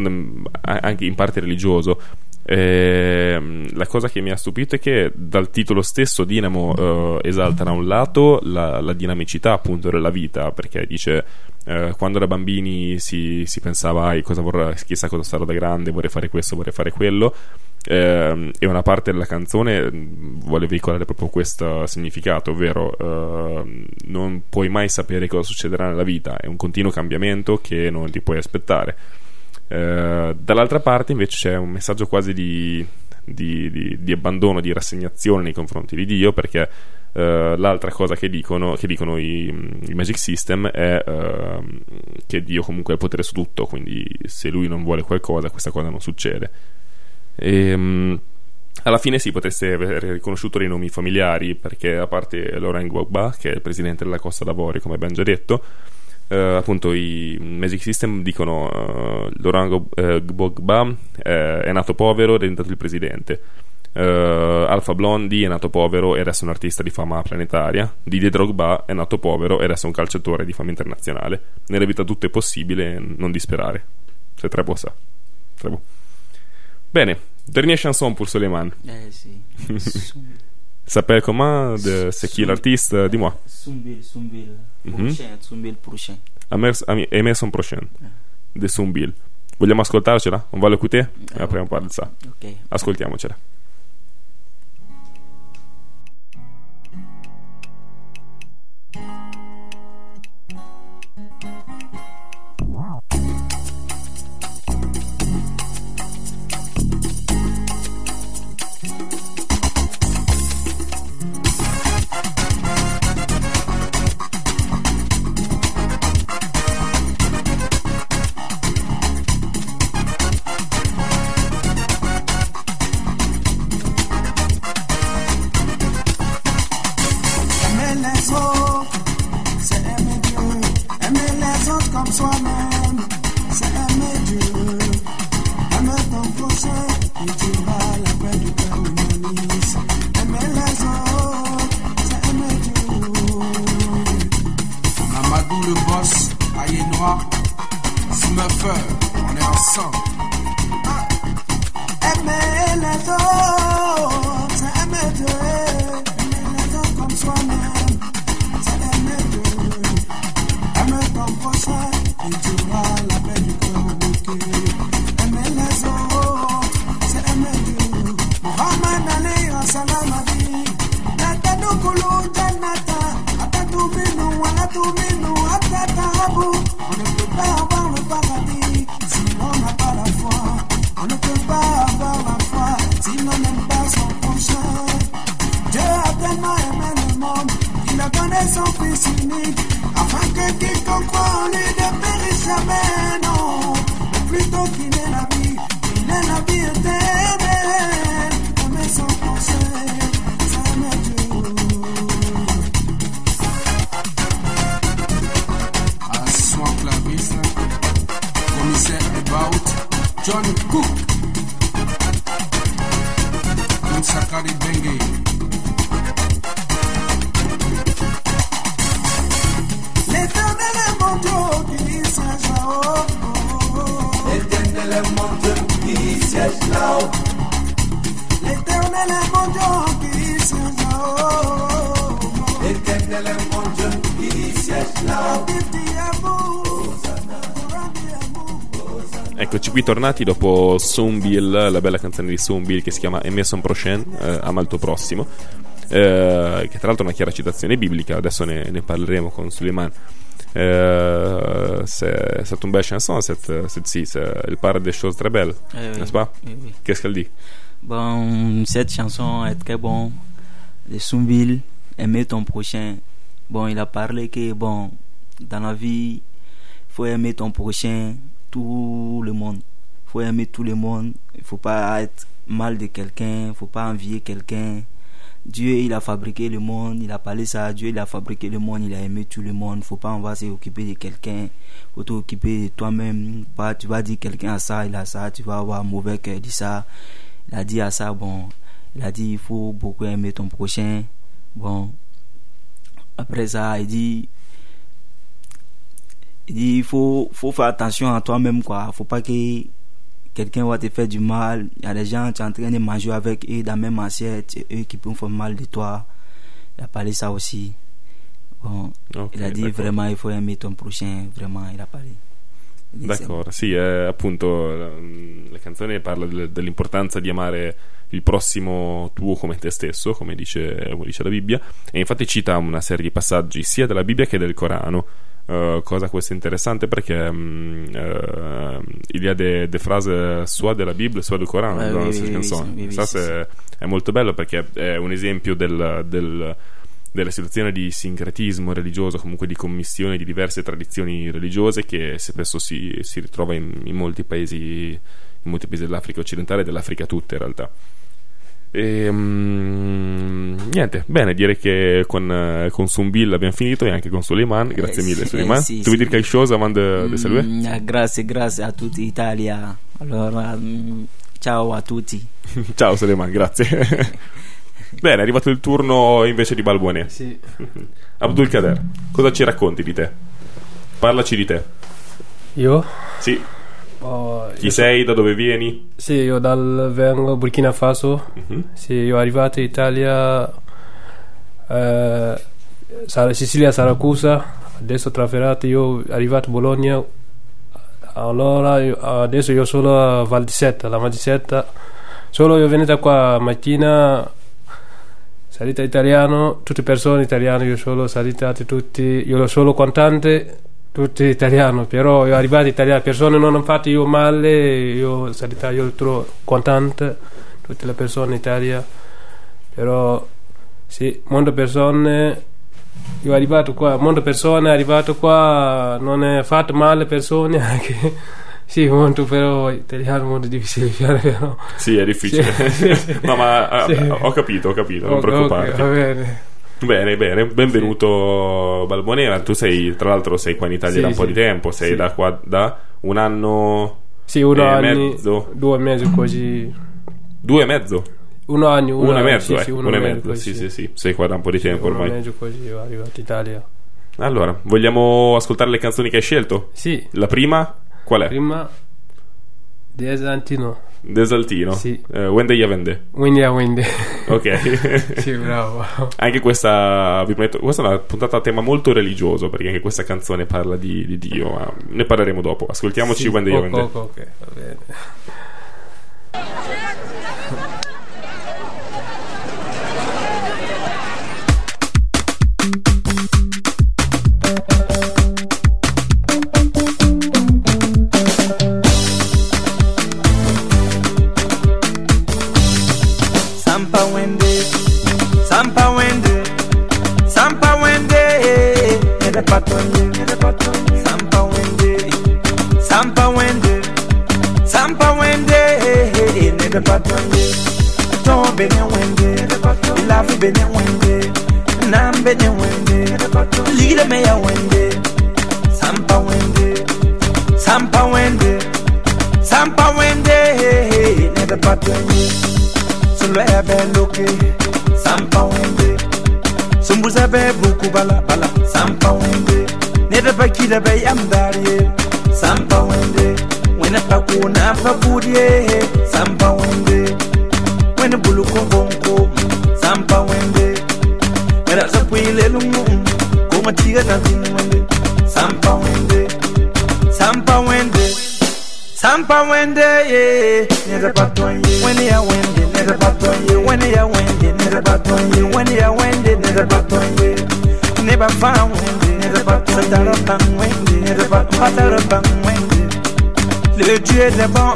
anche in parte religioso. E la cosa che mi ha stupito è che dal titolo stesso Dynamo eh, esalta da un lato la, la dinamicità appunto della vita, perché dice eh, quando da bambini si, si pensava ai cosa vorrà, chissà cosa sarò da grande, vorrei fare questo, vorrei fare quello, eh, e una parte della canzone vuole veicolare proprio questo significato, ovvero eh, non puoi mai sapere cosa succederà nella vita, è un continuo cambiamento che non ti puoi aspettare. Eh, dall'altra parte invece c'è un messaggio quasi di Di, di, di abbandono, di rassegnazione nei confronti di Dio, perché eh, l'altra cosa che dicono, che dicono i, i Magic System è eh, che Dio comunque ha il potere su tutto, quindi se lui non vuole qualcosa, questa cosa non succede. E, mh, alla fine si sì, potesse aver riconosciuto dei nomi familiari, perché a parte Laurent Gbagbo, che è il presidente della Costa d'Avorio, come abbiamo già detto, Uh, appunto i Magic System dicono uh, Laurent Gbagbo uh, eh, è nato povero ed è diventato il presidente, uh, Alpha Blondy è nato povero e adesso è un artista di fama planetaria, Didier Drogba è nato povero e adesso è un calciatore di fama internazionale, nella vita tutto è possibile, non disperare, se tre può sa tre può. Bene, dernière chanson pour Souleymane. Eh sì. Sapere com'è de c'est qui l'artiste, dis-moi. Sumbil, Sumbil. Prochain, Sumbil prochain. Emerson prochain. De Sumbil. Vogliamo ascoltarcela? On va l'écouter? E après on parle di ça. Ok. Ascoltiamocela. Eccoci qui tornati dopo Sumbil, la bella canzone di Sumbil che si chiama Emerson Prochain, eh, a Malto prossimo, eh, che tra l'altro è una chiara citazione biblica, adesso ne, ne parleremo con Souleymane. Eh, c'est, c'est une belle chanson, cette, cette si, c'est il parle des choses très belles, eh oui, n'est-ce pas? Eh oui. Qu'est-ce qu'elle dit? Bon, cette chanson est très bonne, de Sumbil, aimer ton prochain. Bon, il a parlé que bon, dans la vie, faut aimer ton prochain, tout le monde. Faut aimer tout le monde. Il faut pas être mal de quelqu'un, faut pas envier quelqu'un. Dieu, il a fabriqué le monde, il a parlé ça. Dieu, il a fabriqué le monde, il a aimé tout le monde. Faut pas en va s'occuper de quelqu'un. Faut t'occuper de toi-même. Pas, tu vas dire quelqu'un a ça, il a ça, tu vas avoir un mauvais cœur de ça. Il a dit à ça, bon, il a dit il faut beaucoup aimer ton prochain. Bon. Après ça, il dit, il dit, il faut, faut faire attention à toi-même, quoi. Faut pas que quelqu'un va te faire du mal. Il y a des gens, tu es en train de manger avec eux dans la même assiette, eux qui peuvent faire mal de toi. Il a parlé ça aussi. Bon, okay, il a dit d'accordo. Vraiment il faut aimer ton prochain, vraiment il a parlé. D'accordo, sì, eh, appunto la, la canzone parla de, dell'importanza di amare il prossimo tuo come te stesso, come dice, come dice la Bibbia, e infatti cita una serie di passaggi sia della Bibbia che del Corano. Uh, cosa questa interessante perché um, uh, il y a de, de frase sua della Bibbia sua del Corano eh, nella nostra canzone, vi, vi, vi, so sì, se sì. È molto bello perché è un esempio del, del, della situazione di sincretismo religioso, comunque di commissione di diverse tradizioni religiose che spesso si, si ritrova in, in molti paesi in molti paesi dell'Africa occidentale e dell'Africa tutta in realtà. E, um, niente, bene, direi che con, con Sumbil abbiamo finito e anche con Souleymane. Grazie eh, mille, sì, Souleymane. Eh, sì, tu vuoi sì. dire qualcosa avant de, de saluer? Mm, grazie, grazie a tutti, Italia. Allora, mm, ciao a tutti. Ciao, Souleymane, grazie. Bene, è arrivato il turno invece di Balbuone. Sì. Abdul Kader, cosa ci racconti di te? Parlaci di te. Io? Sì. Oh, chi sei? So... da dove vieni? Sì, io dal vengo Burkina Faso. Uh-huh. Sì, io arrivato in Italia eh, Sicilia, Siracusa, adesso traferato, io arrivato a Bologna, allora io, adesso io sono a Val di Setta, la Magisetta. Solo io venuta qua mattina, salita italiano, tutte persone italiane, io solo salutate tutti, io solo cantante. Tutti italiano, però io arrivato in Italia, persone non hanno fatto io male, io salita, io trovo contente, tutte le persone in Italia, però sì, molte persone, io arrivato qua, molte persone arrivato qua, non è fatto male persone anche, sì, molto, però italiano è molto difficile, però. Sì, è difficile, sì, sì, no ma sì. ho capito, ho capito, non okay, preoccuparti. Okay, va bene. Bene, bene, benvenuto sì. Balbonera, tu sei, tra l'altro sei qua in Italia sì, da un sì. po' di tempo, sei sì. da qua da un anno sì, un e anni, mezzo, due mesi quasi. Due e mezzo? Un anno, un anno, mezzo, sì, eh. un mezzo, sì, sì, sì, sei qua da un po' di sì, tempo ormai. Un mezzo così, io arrivato in Italia. Allora, vogliamo ascoltare le canzoni che hai scelto? Sì. La prima qual è? Prima Desaltino. Desaltino sì. eh, Wendeia vende Wendeia vende ok sì, bravo. Anche questa, vi prometto, questa è una puntata a tema molto religioso perché anche questa canzone parla di, di Dio, ma ne parleremo dopo. Ascoltiamoci sì, Wendeia vende. Ok, ok, va bene. Sampa Wende, Sampa Wende, Sampa Wende, ne de patonde. Ton bene Wende, la vie bene Wende, nam bene Wende, l'ile meia Wende. Sampa Wende, Sampa Wende, Sampa Wende, ne de patonde. Sulle ebe loke, Sampa Wende. Sumbuza be buku bala bala, Sampa Wende. Neda baki da bai amdariye, Sampa Wende. Wena paku na pakudiye, Sampa Wende. Wena buluko bonko, Sampa Wende. Wena sapu ilelungu, kuma tiga na zinu Wende. Sampa Wende, Sampa Wende, Sampa Wende, yeah. Neda patonye, wene ya Wende, neda patonye, wene ya Wende, neda patonye, wene ya Wende, neda patonye. Neba fa Wende. Le Dieu est des bons,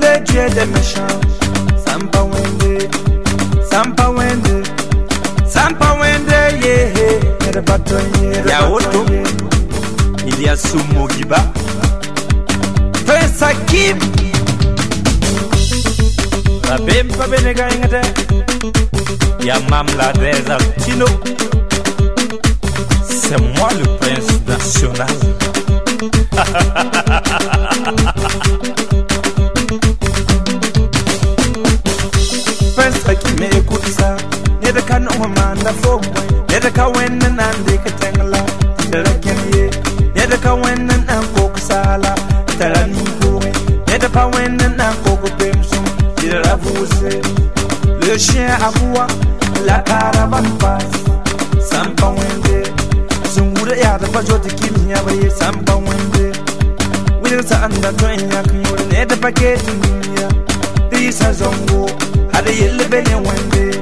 le Dieu est des méchants. Sampa Wende, Sampa Wende, Sampa Wende, yeah. Il y a Otto, il y a Sumo Giba, Prince Hakim, Rabem Pabenega Ingate, il y a Mamla Desaltino. C'est moi le prince national. Prince Hakim écoute ça. Ne de kan on manda fo. Ne de ka wen nan de ka tangla. Tara kenye. Ne de ka wen nan ko kusala. Tara ni ko. Ne de pa wen nan ko ko pemso. Tira vuse. Le chien aboie. La caravane passe. Sampa Wende. the yard, the budget to keep me away. Some one day, we didn't under twenty. I couldn't add the packet in here. This has on go. Had a yellow belly one day.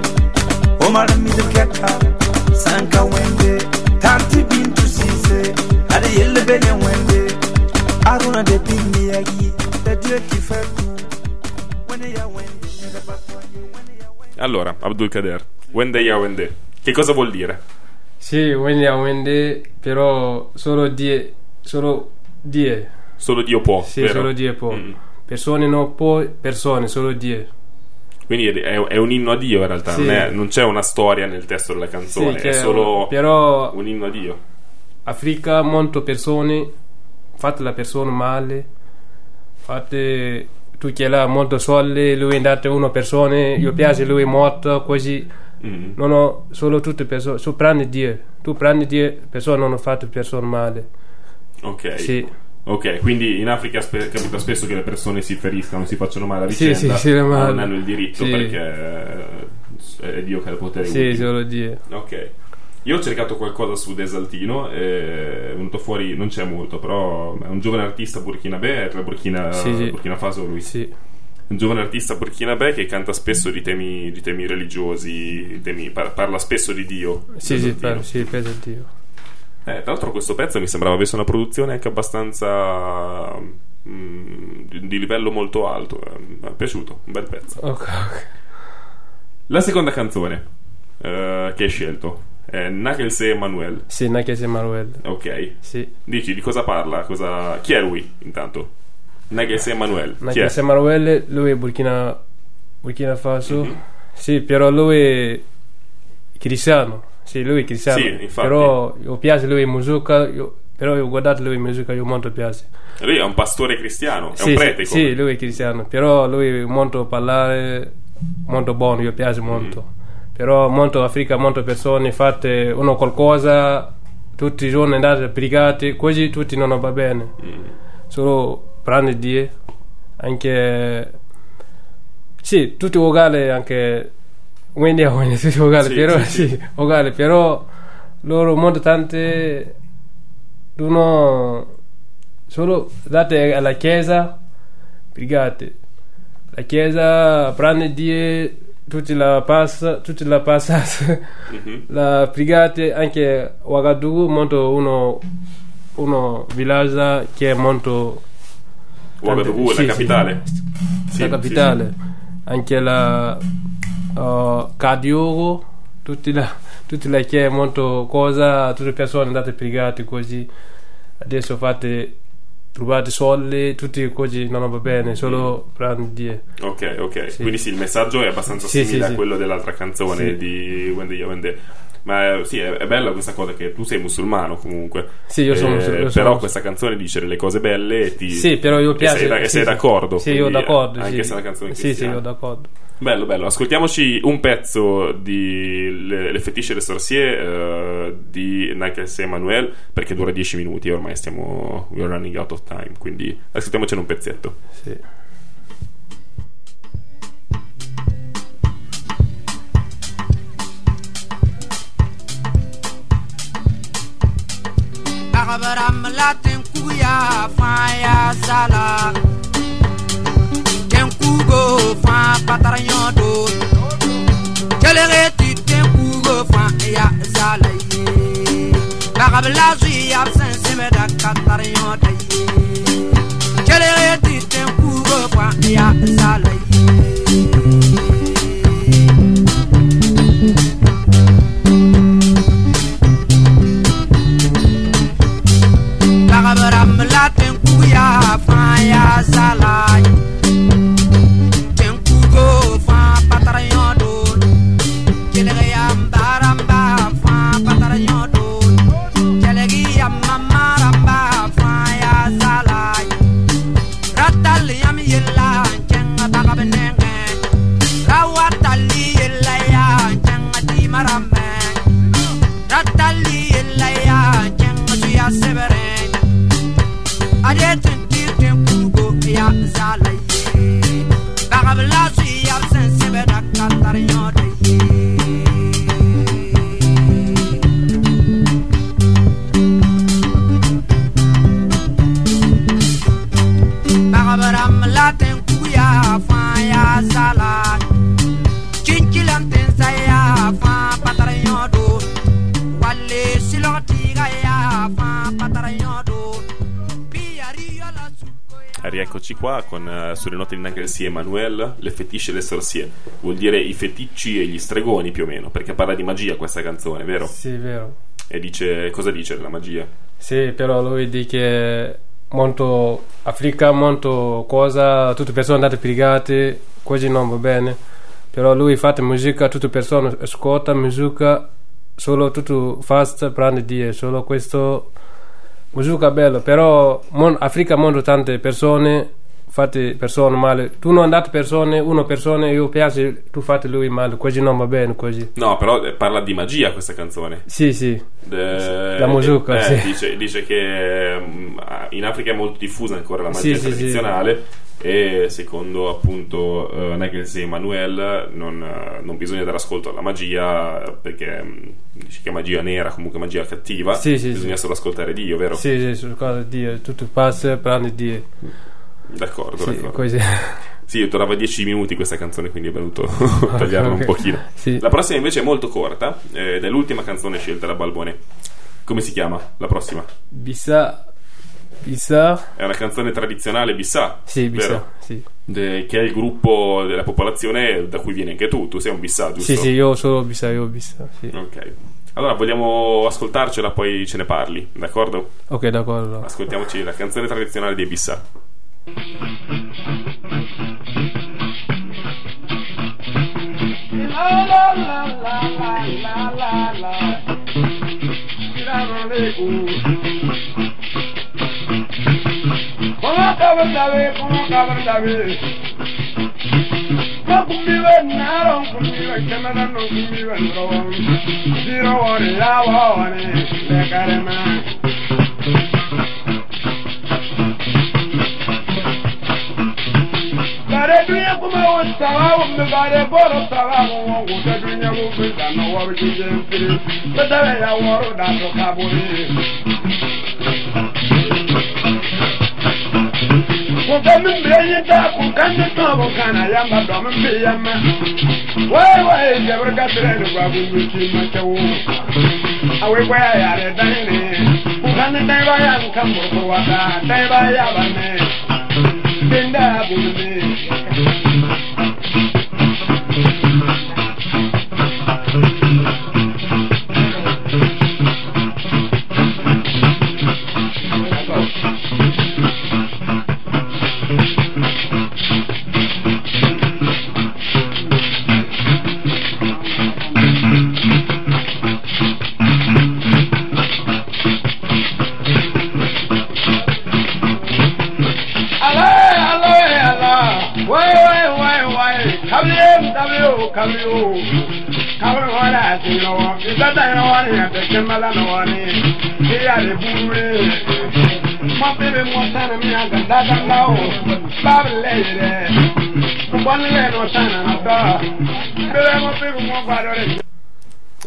Oh, madam, me the cat, Sanka one day. Tanti been to see, say, had a yellow belly one day. I don't know the big me, I get the dirty fat. When they are windy, never back when. Allora, Abdul Kader, Wendeia Wendeia, che cosa vuol dire? Sì, Wendeia Wendeia, però solo Dio, solo Dio. Solo Dio può. Sì, vero? Solo Dio può. Mm. Persone non può, persone, solo Dio. Quindi è, è un inno a Dio in realtà, sì. non, è, non c'è una storia nel testo della canzone, sì, è solo però, un inno a Dio. Africa, molte persone, fate la persona male, fate tu che là, molte soldi, lui è andato una persona, io piace, lui è morto, così. Mm. Non ho solo tutte persone, tu prendi Dio, tu prendi Dio, persone non ho fatto persone male. Ok. Sì. Ok, quindi in Africa spe- capita spesso che le persone si feriscano, si facciano male a vicenda, sì, sì, sì, ma non hanno il diritto, sì, perché è Dio che ha il potere. Sì, utile. Solo Dio. Ok. Io ho cercato qualcosa su Desaltino, è venuto fuori, non c'è molto, però è un giovane artista burkinabè, tra Burkina, sì, sì. Burkina Faso lui. Sì. Un giovane artista burkinabè che canta spesso di temi, di temi religiosi, di temi, par- parla spesso di Dio. Sì, sì, parla sì, di Dio. Eh, tra l'altro questo pezzo mi sembrava avesse una produzione anche abbastanza mh, di, di livello molto alto. Mi è piaciuto, un bel pezzo. Okay, okay. La seconda canzone eh, che hai scelto è Nagalse Emmanuel. Sì, Nagalse Emmanuel. Ok. Sì. Dici di cosa parla? Cosa... Chi è lui intanto? Nagalse Emmanuel. Nagalse Emmanuel, lui è Burkina, Burkina Faso. Mm-hmm. Sì, però lui è cristiano. Sì, lui è cristiano. Sì, infatti. Però io piace lui è musica, io, però io ho guardato lui è musica, io molto piace. Lui è un pastore cristiano, è sì, un prete. Sì, sì, lui è cristiano, però lui è molto parlare, molto buono, io piace molto. Mm-hmm. Però molto Africa, molte persone fate uno qualcosa, tutti i giorni andate pregate, quasi tutti non va bene. Mm-hmm. Solo prende Dio anche sì tutti vocali anche quindi tutti vocali sì, però sì, sì. vocali però loro molto tante uno solo date alla chiesa pregate la chiesa prende Dio tutti la passa tutti la passa mm-hmm. la pregate anche Ouagadougou molto uno uno villaggio che è molto Ouagadougou, sì, la capitale. Sì, la capitale. Sì, sì. Anche la uh, Cadioro, tutti la tutti la che è molto cosa, tutte le persone andate pregate così. Adesso fate trovate soldi, tutti così non va bene, solo prendi. Ok, ok. Sì. Quindi sì, il messaggio è abbastanza sì, simile sì, a quello sì. dell'altra canzone sì. di Wendeia Wendeia. Ma sì, è, è bella questa cosa che tu sei musulmano comunque. Sì, io sono eh, musulmano. Però sono questa canzone dice delle cose belle e ti Sì, però io piace. Sei, da, sì, sei sì, d'accordo? Sì, io d'accordo. Anche sì. se è una canzone cristiana. Sì, sì, io d'accordo. Bello, bello. Ascoltiamoci un pezzo di Le, le Fétiche de Sorcier uh, di Nagalse Emmanuel perché dura dieci minuti e ormai stiamo we're running out of time, quindi ascoltiamocene un pezzetto. Sì. But I'm Latin Kuya, Faya Sala. Tenkugo, Fa Patarion do. Telereti, Tenkugo, Fa Ya Sala. Carabelazi, absent Semeda Catarion. Telereti, Tenkugo, Fa Ya Sala. Faya Salai, Tenkugo, Fa Patarion Don, Kelegiam Baramba, Fa Patarion Don, Kelegiam Mamaramba, Faya Salai, Rataliam Yella, Kenga rieccoci qua con, uh, sulle note di Nagalse Emmanuel, le fetisce e le sorsie, vuol dire i feticci e gli stregoni più o meno, perché parla di magia questa canzone, vero? Sì, è vero. E dice, cosa dice della magia? Sì, però lui dice molto Africa, molto cosa, tutte persone andate brigate, così non va bene, però lui fa musica, tutte persone ascolta musica, solo tutto fast prende di solo questo musica bello, però mon, Africa mondo tante persone fate persone male, tu non andate persone, uno persone io piace, tu fate lui male, così non va bene così. No, però parla di magia questa canzone. Sì, sì. De... la musica, eh, sì. Dice, dice che in Africa è molto diffusa ancora la magia, sì, tradizionale. Sì, sì. E secondo appunto eh, Nagalse Emmanuel non, non bisogna dare ascolto alla magia, perché mh, dice che è magia nera, comunque magia cattiva, sì, sì, bisogna sì. solo ascoltare Dio, vero? Sì, sì, sul caso di Dio, tutto passa, prende Dio. D'accordo, sì, d'accordo. Così. Sì, io durava dieci minuti questa canzone, quindi ho voluto tagliarla okay. un pochino. Sì. La prossima invece è molto corta ed è l'ultima canzone scelta da Balbone. Come si chiama la prossima? Bissà. Bissà. È una canzone tradizionale Bissà. Sì, Bissà, sì. De, che è il gruppo della popolazione da cui vieni anche tu. Tu sei un Bissà, giusto? Sì, sì, io sono Bissà, io Bissà, sì. Ok. Allora vogliamo ascoltarcela, poi ce ne parli, d'accordo? Ok, d'accordo. Ascoltiamoci la canzone tradizionale dei Bissà. La la la la la la. Bare dunya kuma wasawa wumbe bare boro sawa wongo dunya wumbe kana wabe jemfiri badawe ya woro da to kaburi Wumbe mbiye ta ku kanje to bokana yamba do mbiye yama Wai wai jabra katre no babu miki matawu Awe kwa ya re danene Ukane tai ba ya kambo wa da tai ba ya bane Dinda bulme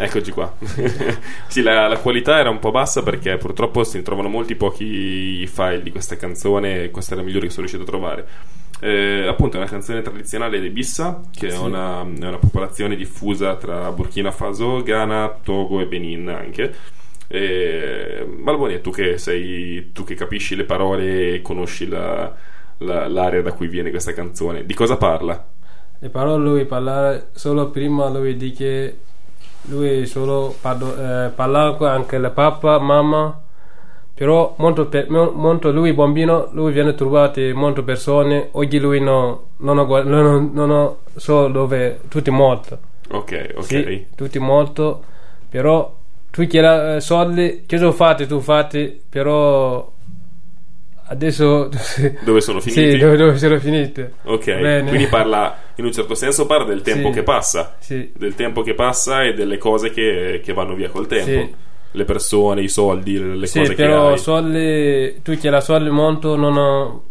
Eccoci qua. Sì, la, la qualità era un po' bassa perché purtroppo si trovano molti pochi file di questa canzone. Questa è la migliore che sono riuscito a trovare. Eh, appunto è una canzone tradizionale dei Bissà, che sì. è, una, è una popolazione diffusa tra Burkina Faso, Ghana, Togo e Benin anche. Eh, Balboni, tu che sei, tu che capisci le parole e conosci la, la, l'area da cui viene questa canzone, di cosa parla? Le parole lui parla solo prima, lui dice lui solo parla, eh, parla anche la papà, mamma, però molto, per, molto lui bambino lui viene trovato molte persone, oggi lui no, non, ho, non, non ho so dove tutti morti, ok, ok, sì, tutti morti, però tu chiedi eh, soldi, che cosa fate tu fate, però adesso dove sono finiti? Sì, dove, dove sono finite. Ok, bene. Quindi parla, in un certo senso parla del tempo sì. che passa, sì. del tempo che passa e delle cose che, che vanno via col tempo, sì. le persone, i soldi, le sì, cose che hai. Sì, però soldi, tu che la soldi molto non ho,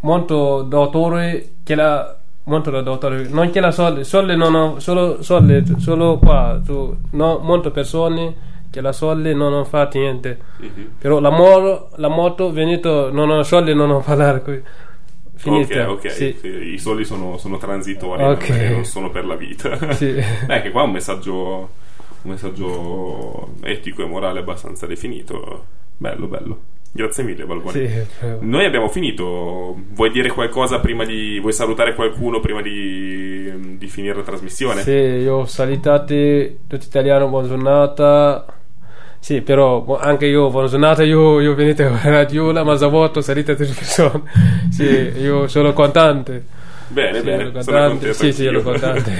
molto d'autore che la molto da d'autore, non che la soldi, soldi non ho, solo soldi, solo qua, tu no, molte persone che la soldi non ho fatto niente. Mm-hmm. Però la moto, la moto venuto non ho soldi, non ho parlare qui. Finita. Ok, ok, sì. I soldi sono, sono transitori, okay. non sono per la vita. Sì. Beh, che qua è un messaggio un messaggio etico e morale abbastanza definito. Bello, bello. Grazie mille, Balboni. Sì. Noi abbiamo finito. Vuoi dire qualcosa prima di... Vuoi salutare qualcuno prima di, di finire la trasmissione? Sì, io salutate tutti italiani, buona giornata. Sì, però anche io, buona giornata, io, io venite a Radiola, Marzabotto, salite tutte le persone. Sì, io sono contante. Bene, sì, bene, sono contento. Sì, sì, ero contento.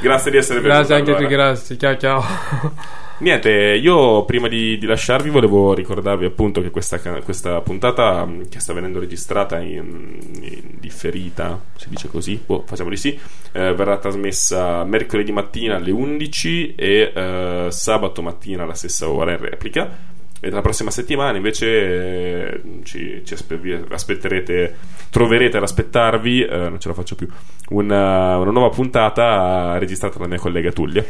Grazie di essere venuto. Grazie anche allora. A te, grazie. Ciao, ciao. Niente, io prima di, di lasciarvi volevo ricordarvi appunto che questa, questa puntata che sta venendo registrata in, in differita, si dice così, boh, facciamo di sì, eh, verrà trasmessa mercoledì mattina alle undici e eh, sabato mattina alla stessa ora in replica. E la prossima settimana invece eh, ci, ci aspetterete, troverete ad aspettarvi, eh, non ce la faccio più, una, una nuova puntata registrata dalla mia collega Tullia.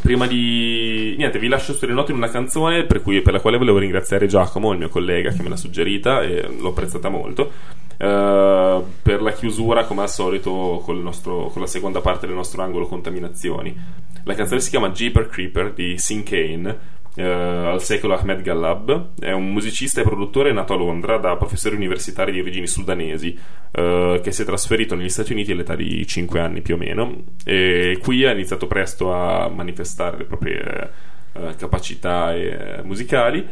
Prima di niente vi lascio sulle note in una canzone per, cui, per la quale volevo ringraziare Giacomo, il mio collega, che me l'ha suggerita e l'ho apprezzata molto. Uh, per la chiusura, come al solito, col nostro, con la seconda parte del nostro angolo contaminazioni, la canzone si chiama Jeeper Creeper di Sinkane. Uh, al secolo Ahmed Gallab è un musicista e produttore nato a Londra da professore universitario di origini sudanesi, uh, che si è trasferito negli Stati Uniti all'età di cinque anni più o meno, e qui ha iniziato presto a manifestare le proprie uh, capacità uh, musicali.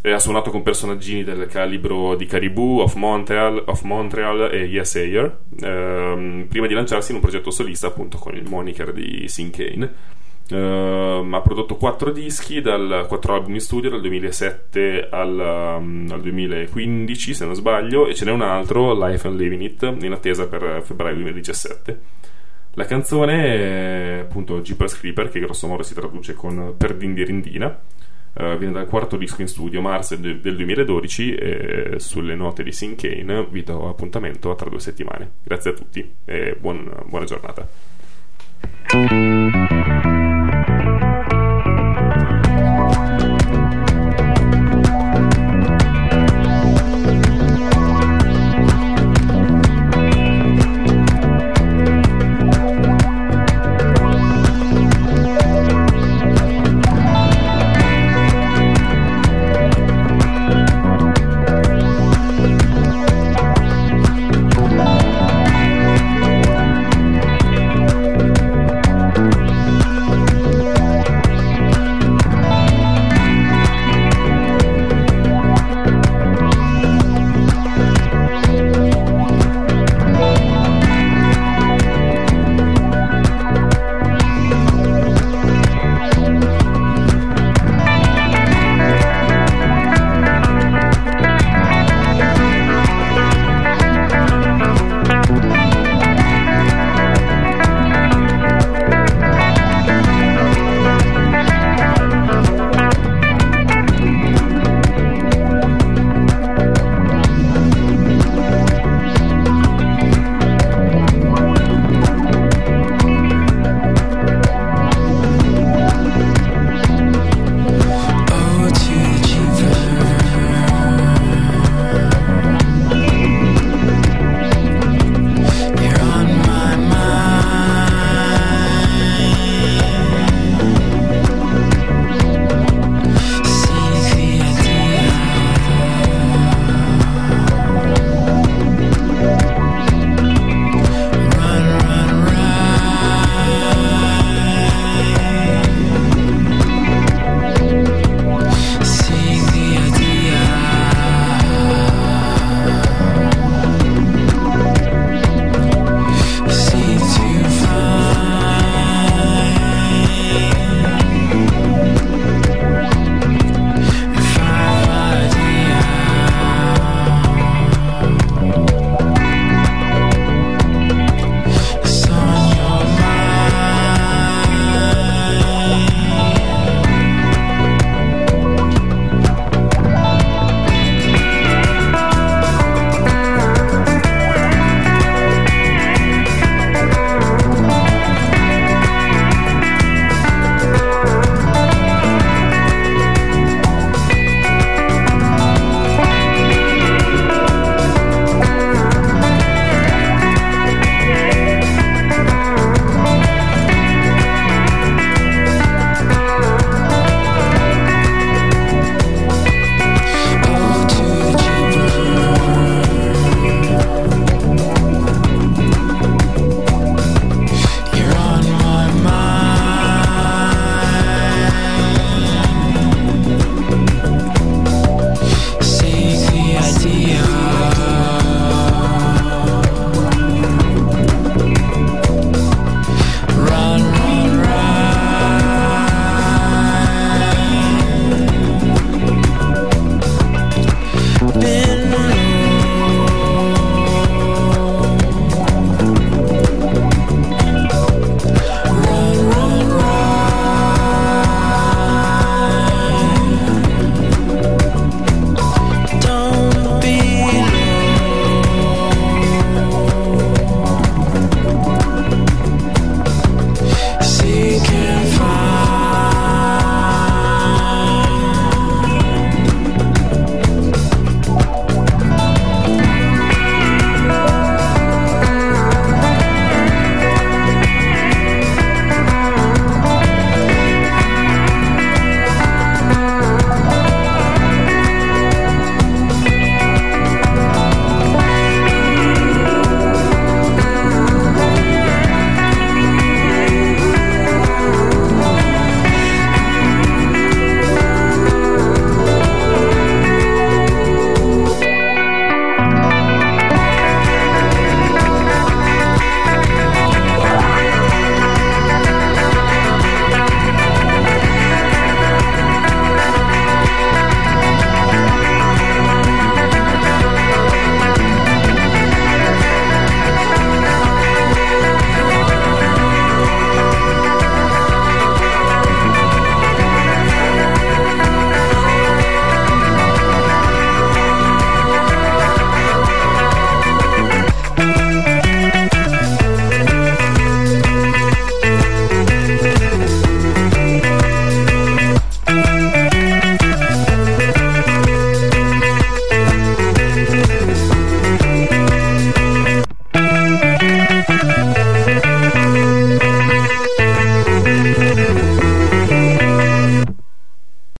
E ha suonato con personaggini del calibro di Caribou, Of Montreal, Of Montreal e Yes Ayer, uh, prima di lanciarsi in un progetto solista appunto con il moniker di Sinkane. Uh, ha prodotto quattro dischi, dal quattro album in studio dal duemilasette al, um, al duemilaquindici se non sbaglio, e ce n'è un altro, Life and Living It, in attesa per febbraio duemiladiciassette. La canzone è appunto Jeepers Creeper, che grosso modo si traduce con Per Dindirindina, uh, viene dal quarto disco in studio, marzo del duemiladodici, e sulle note di Sinkane vi do appuntamento tra due settimane. Grazie a tutti e buon, buona giornata.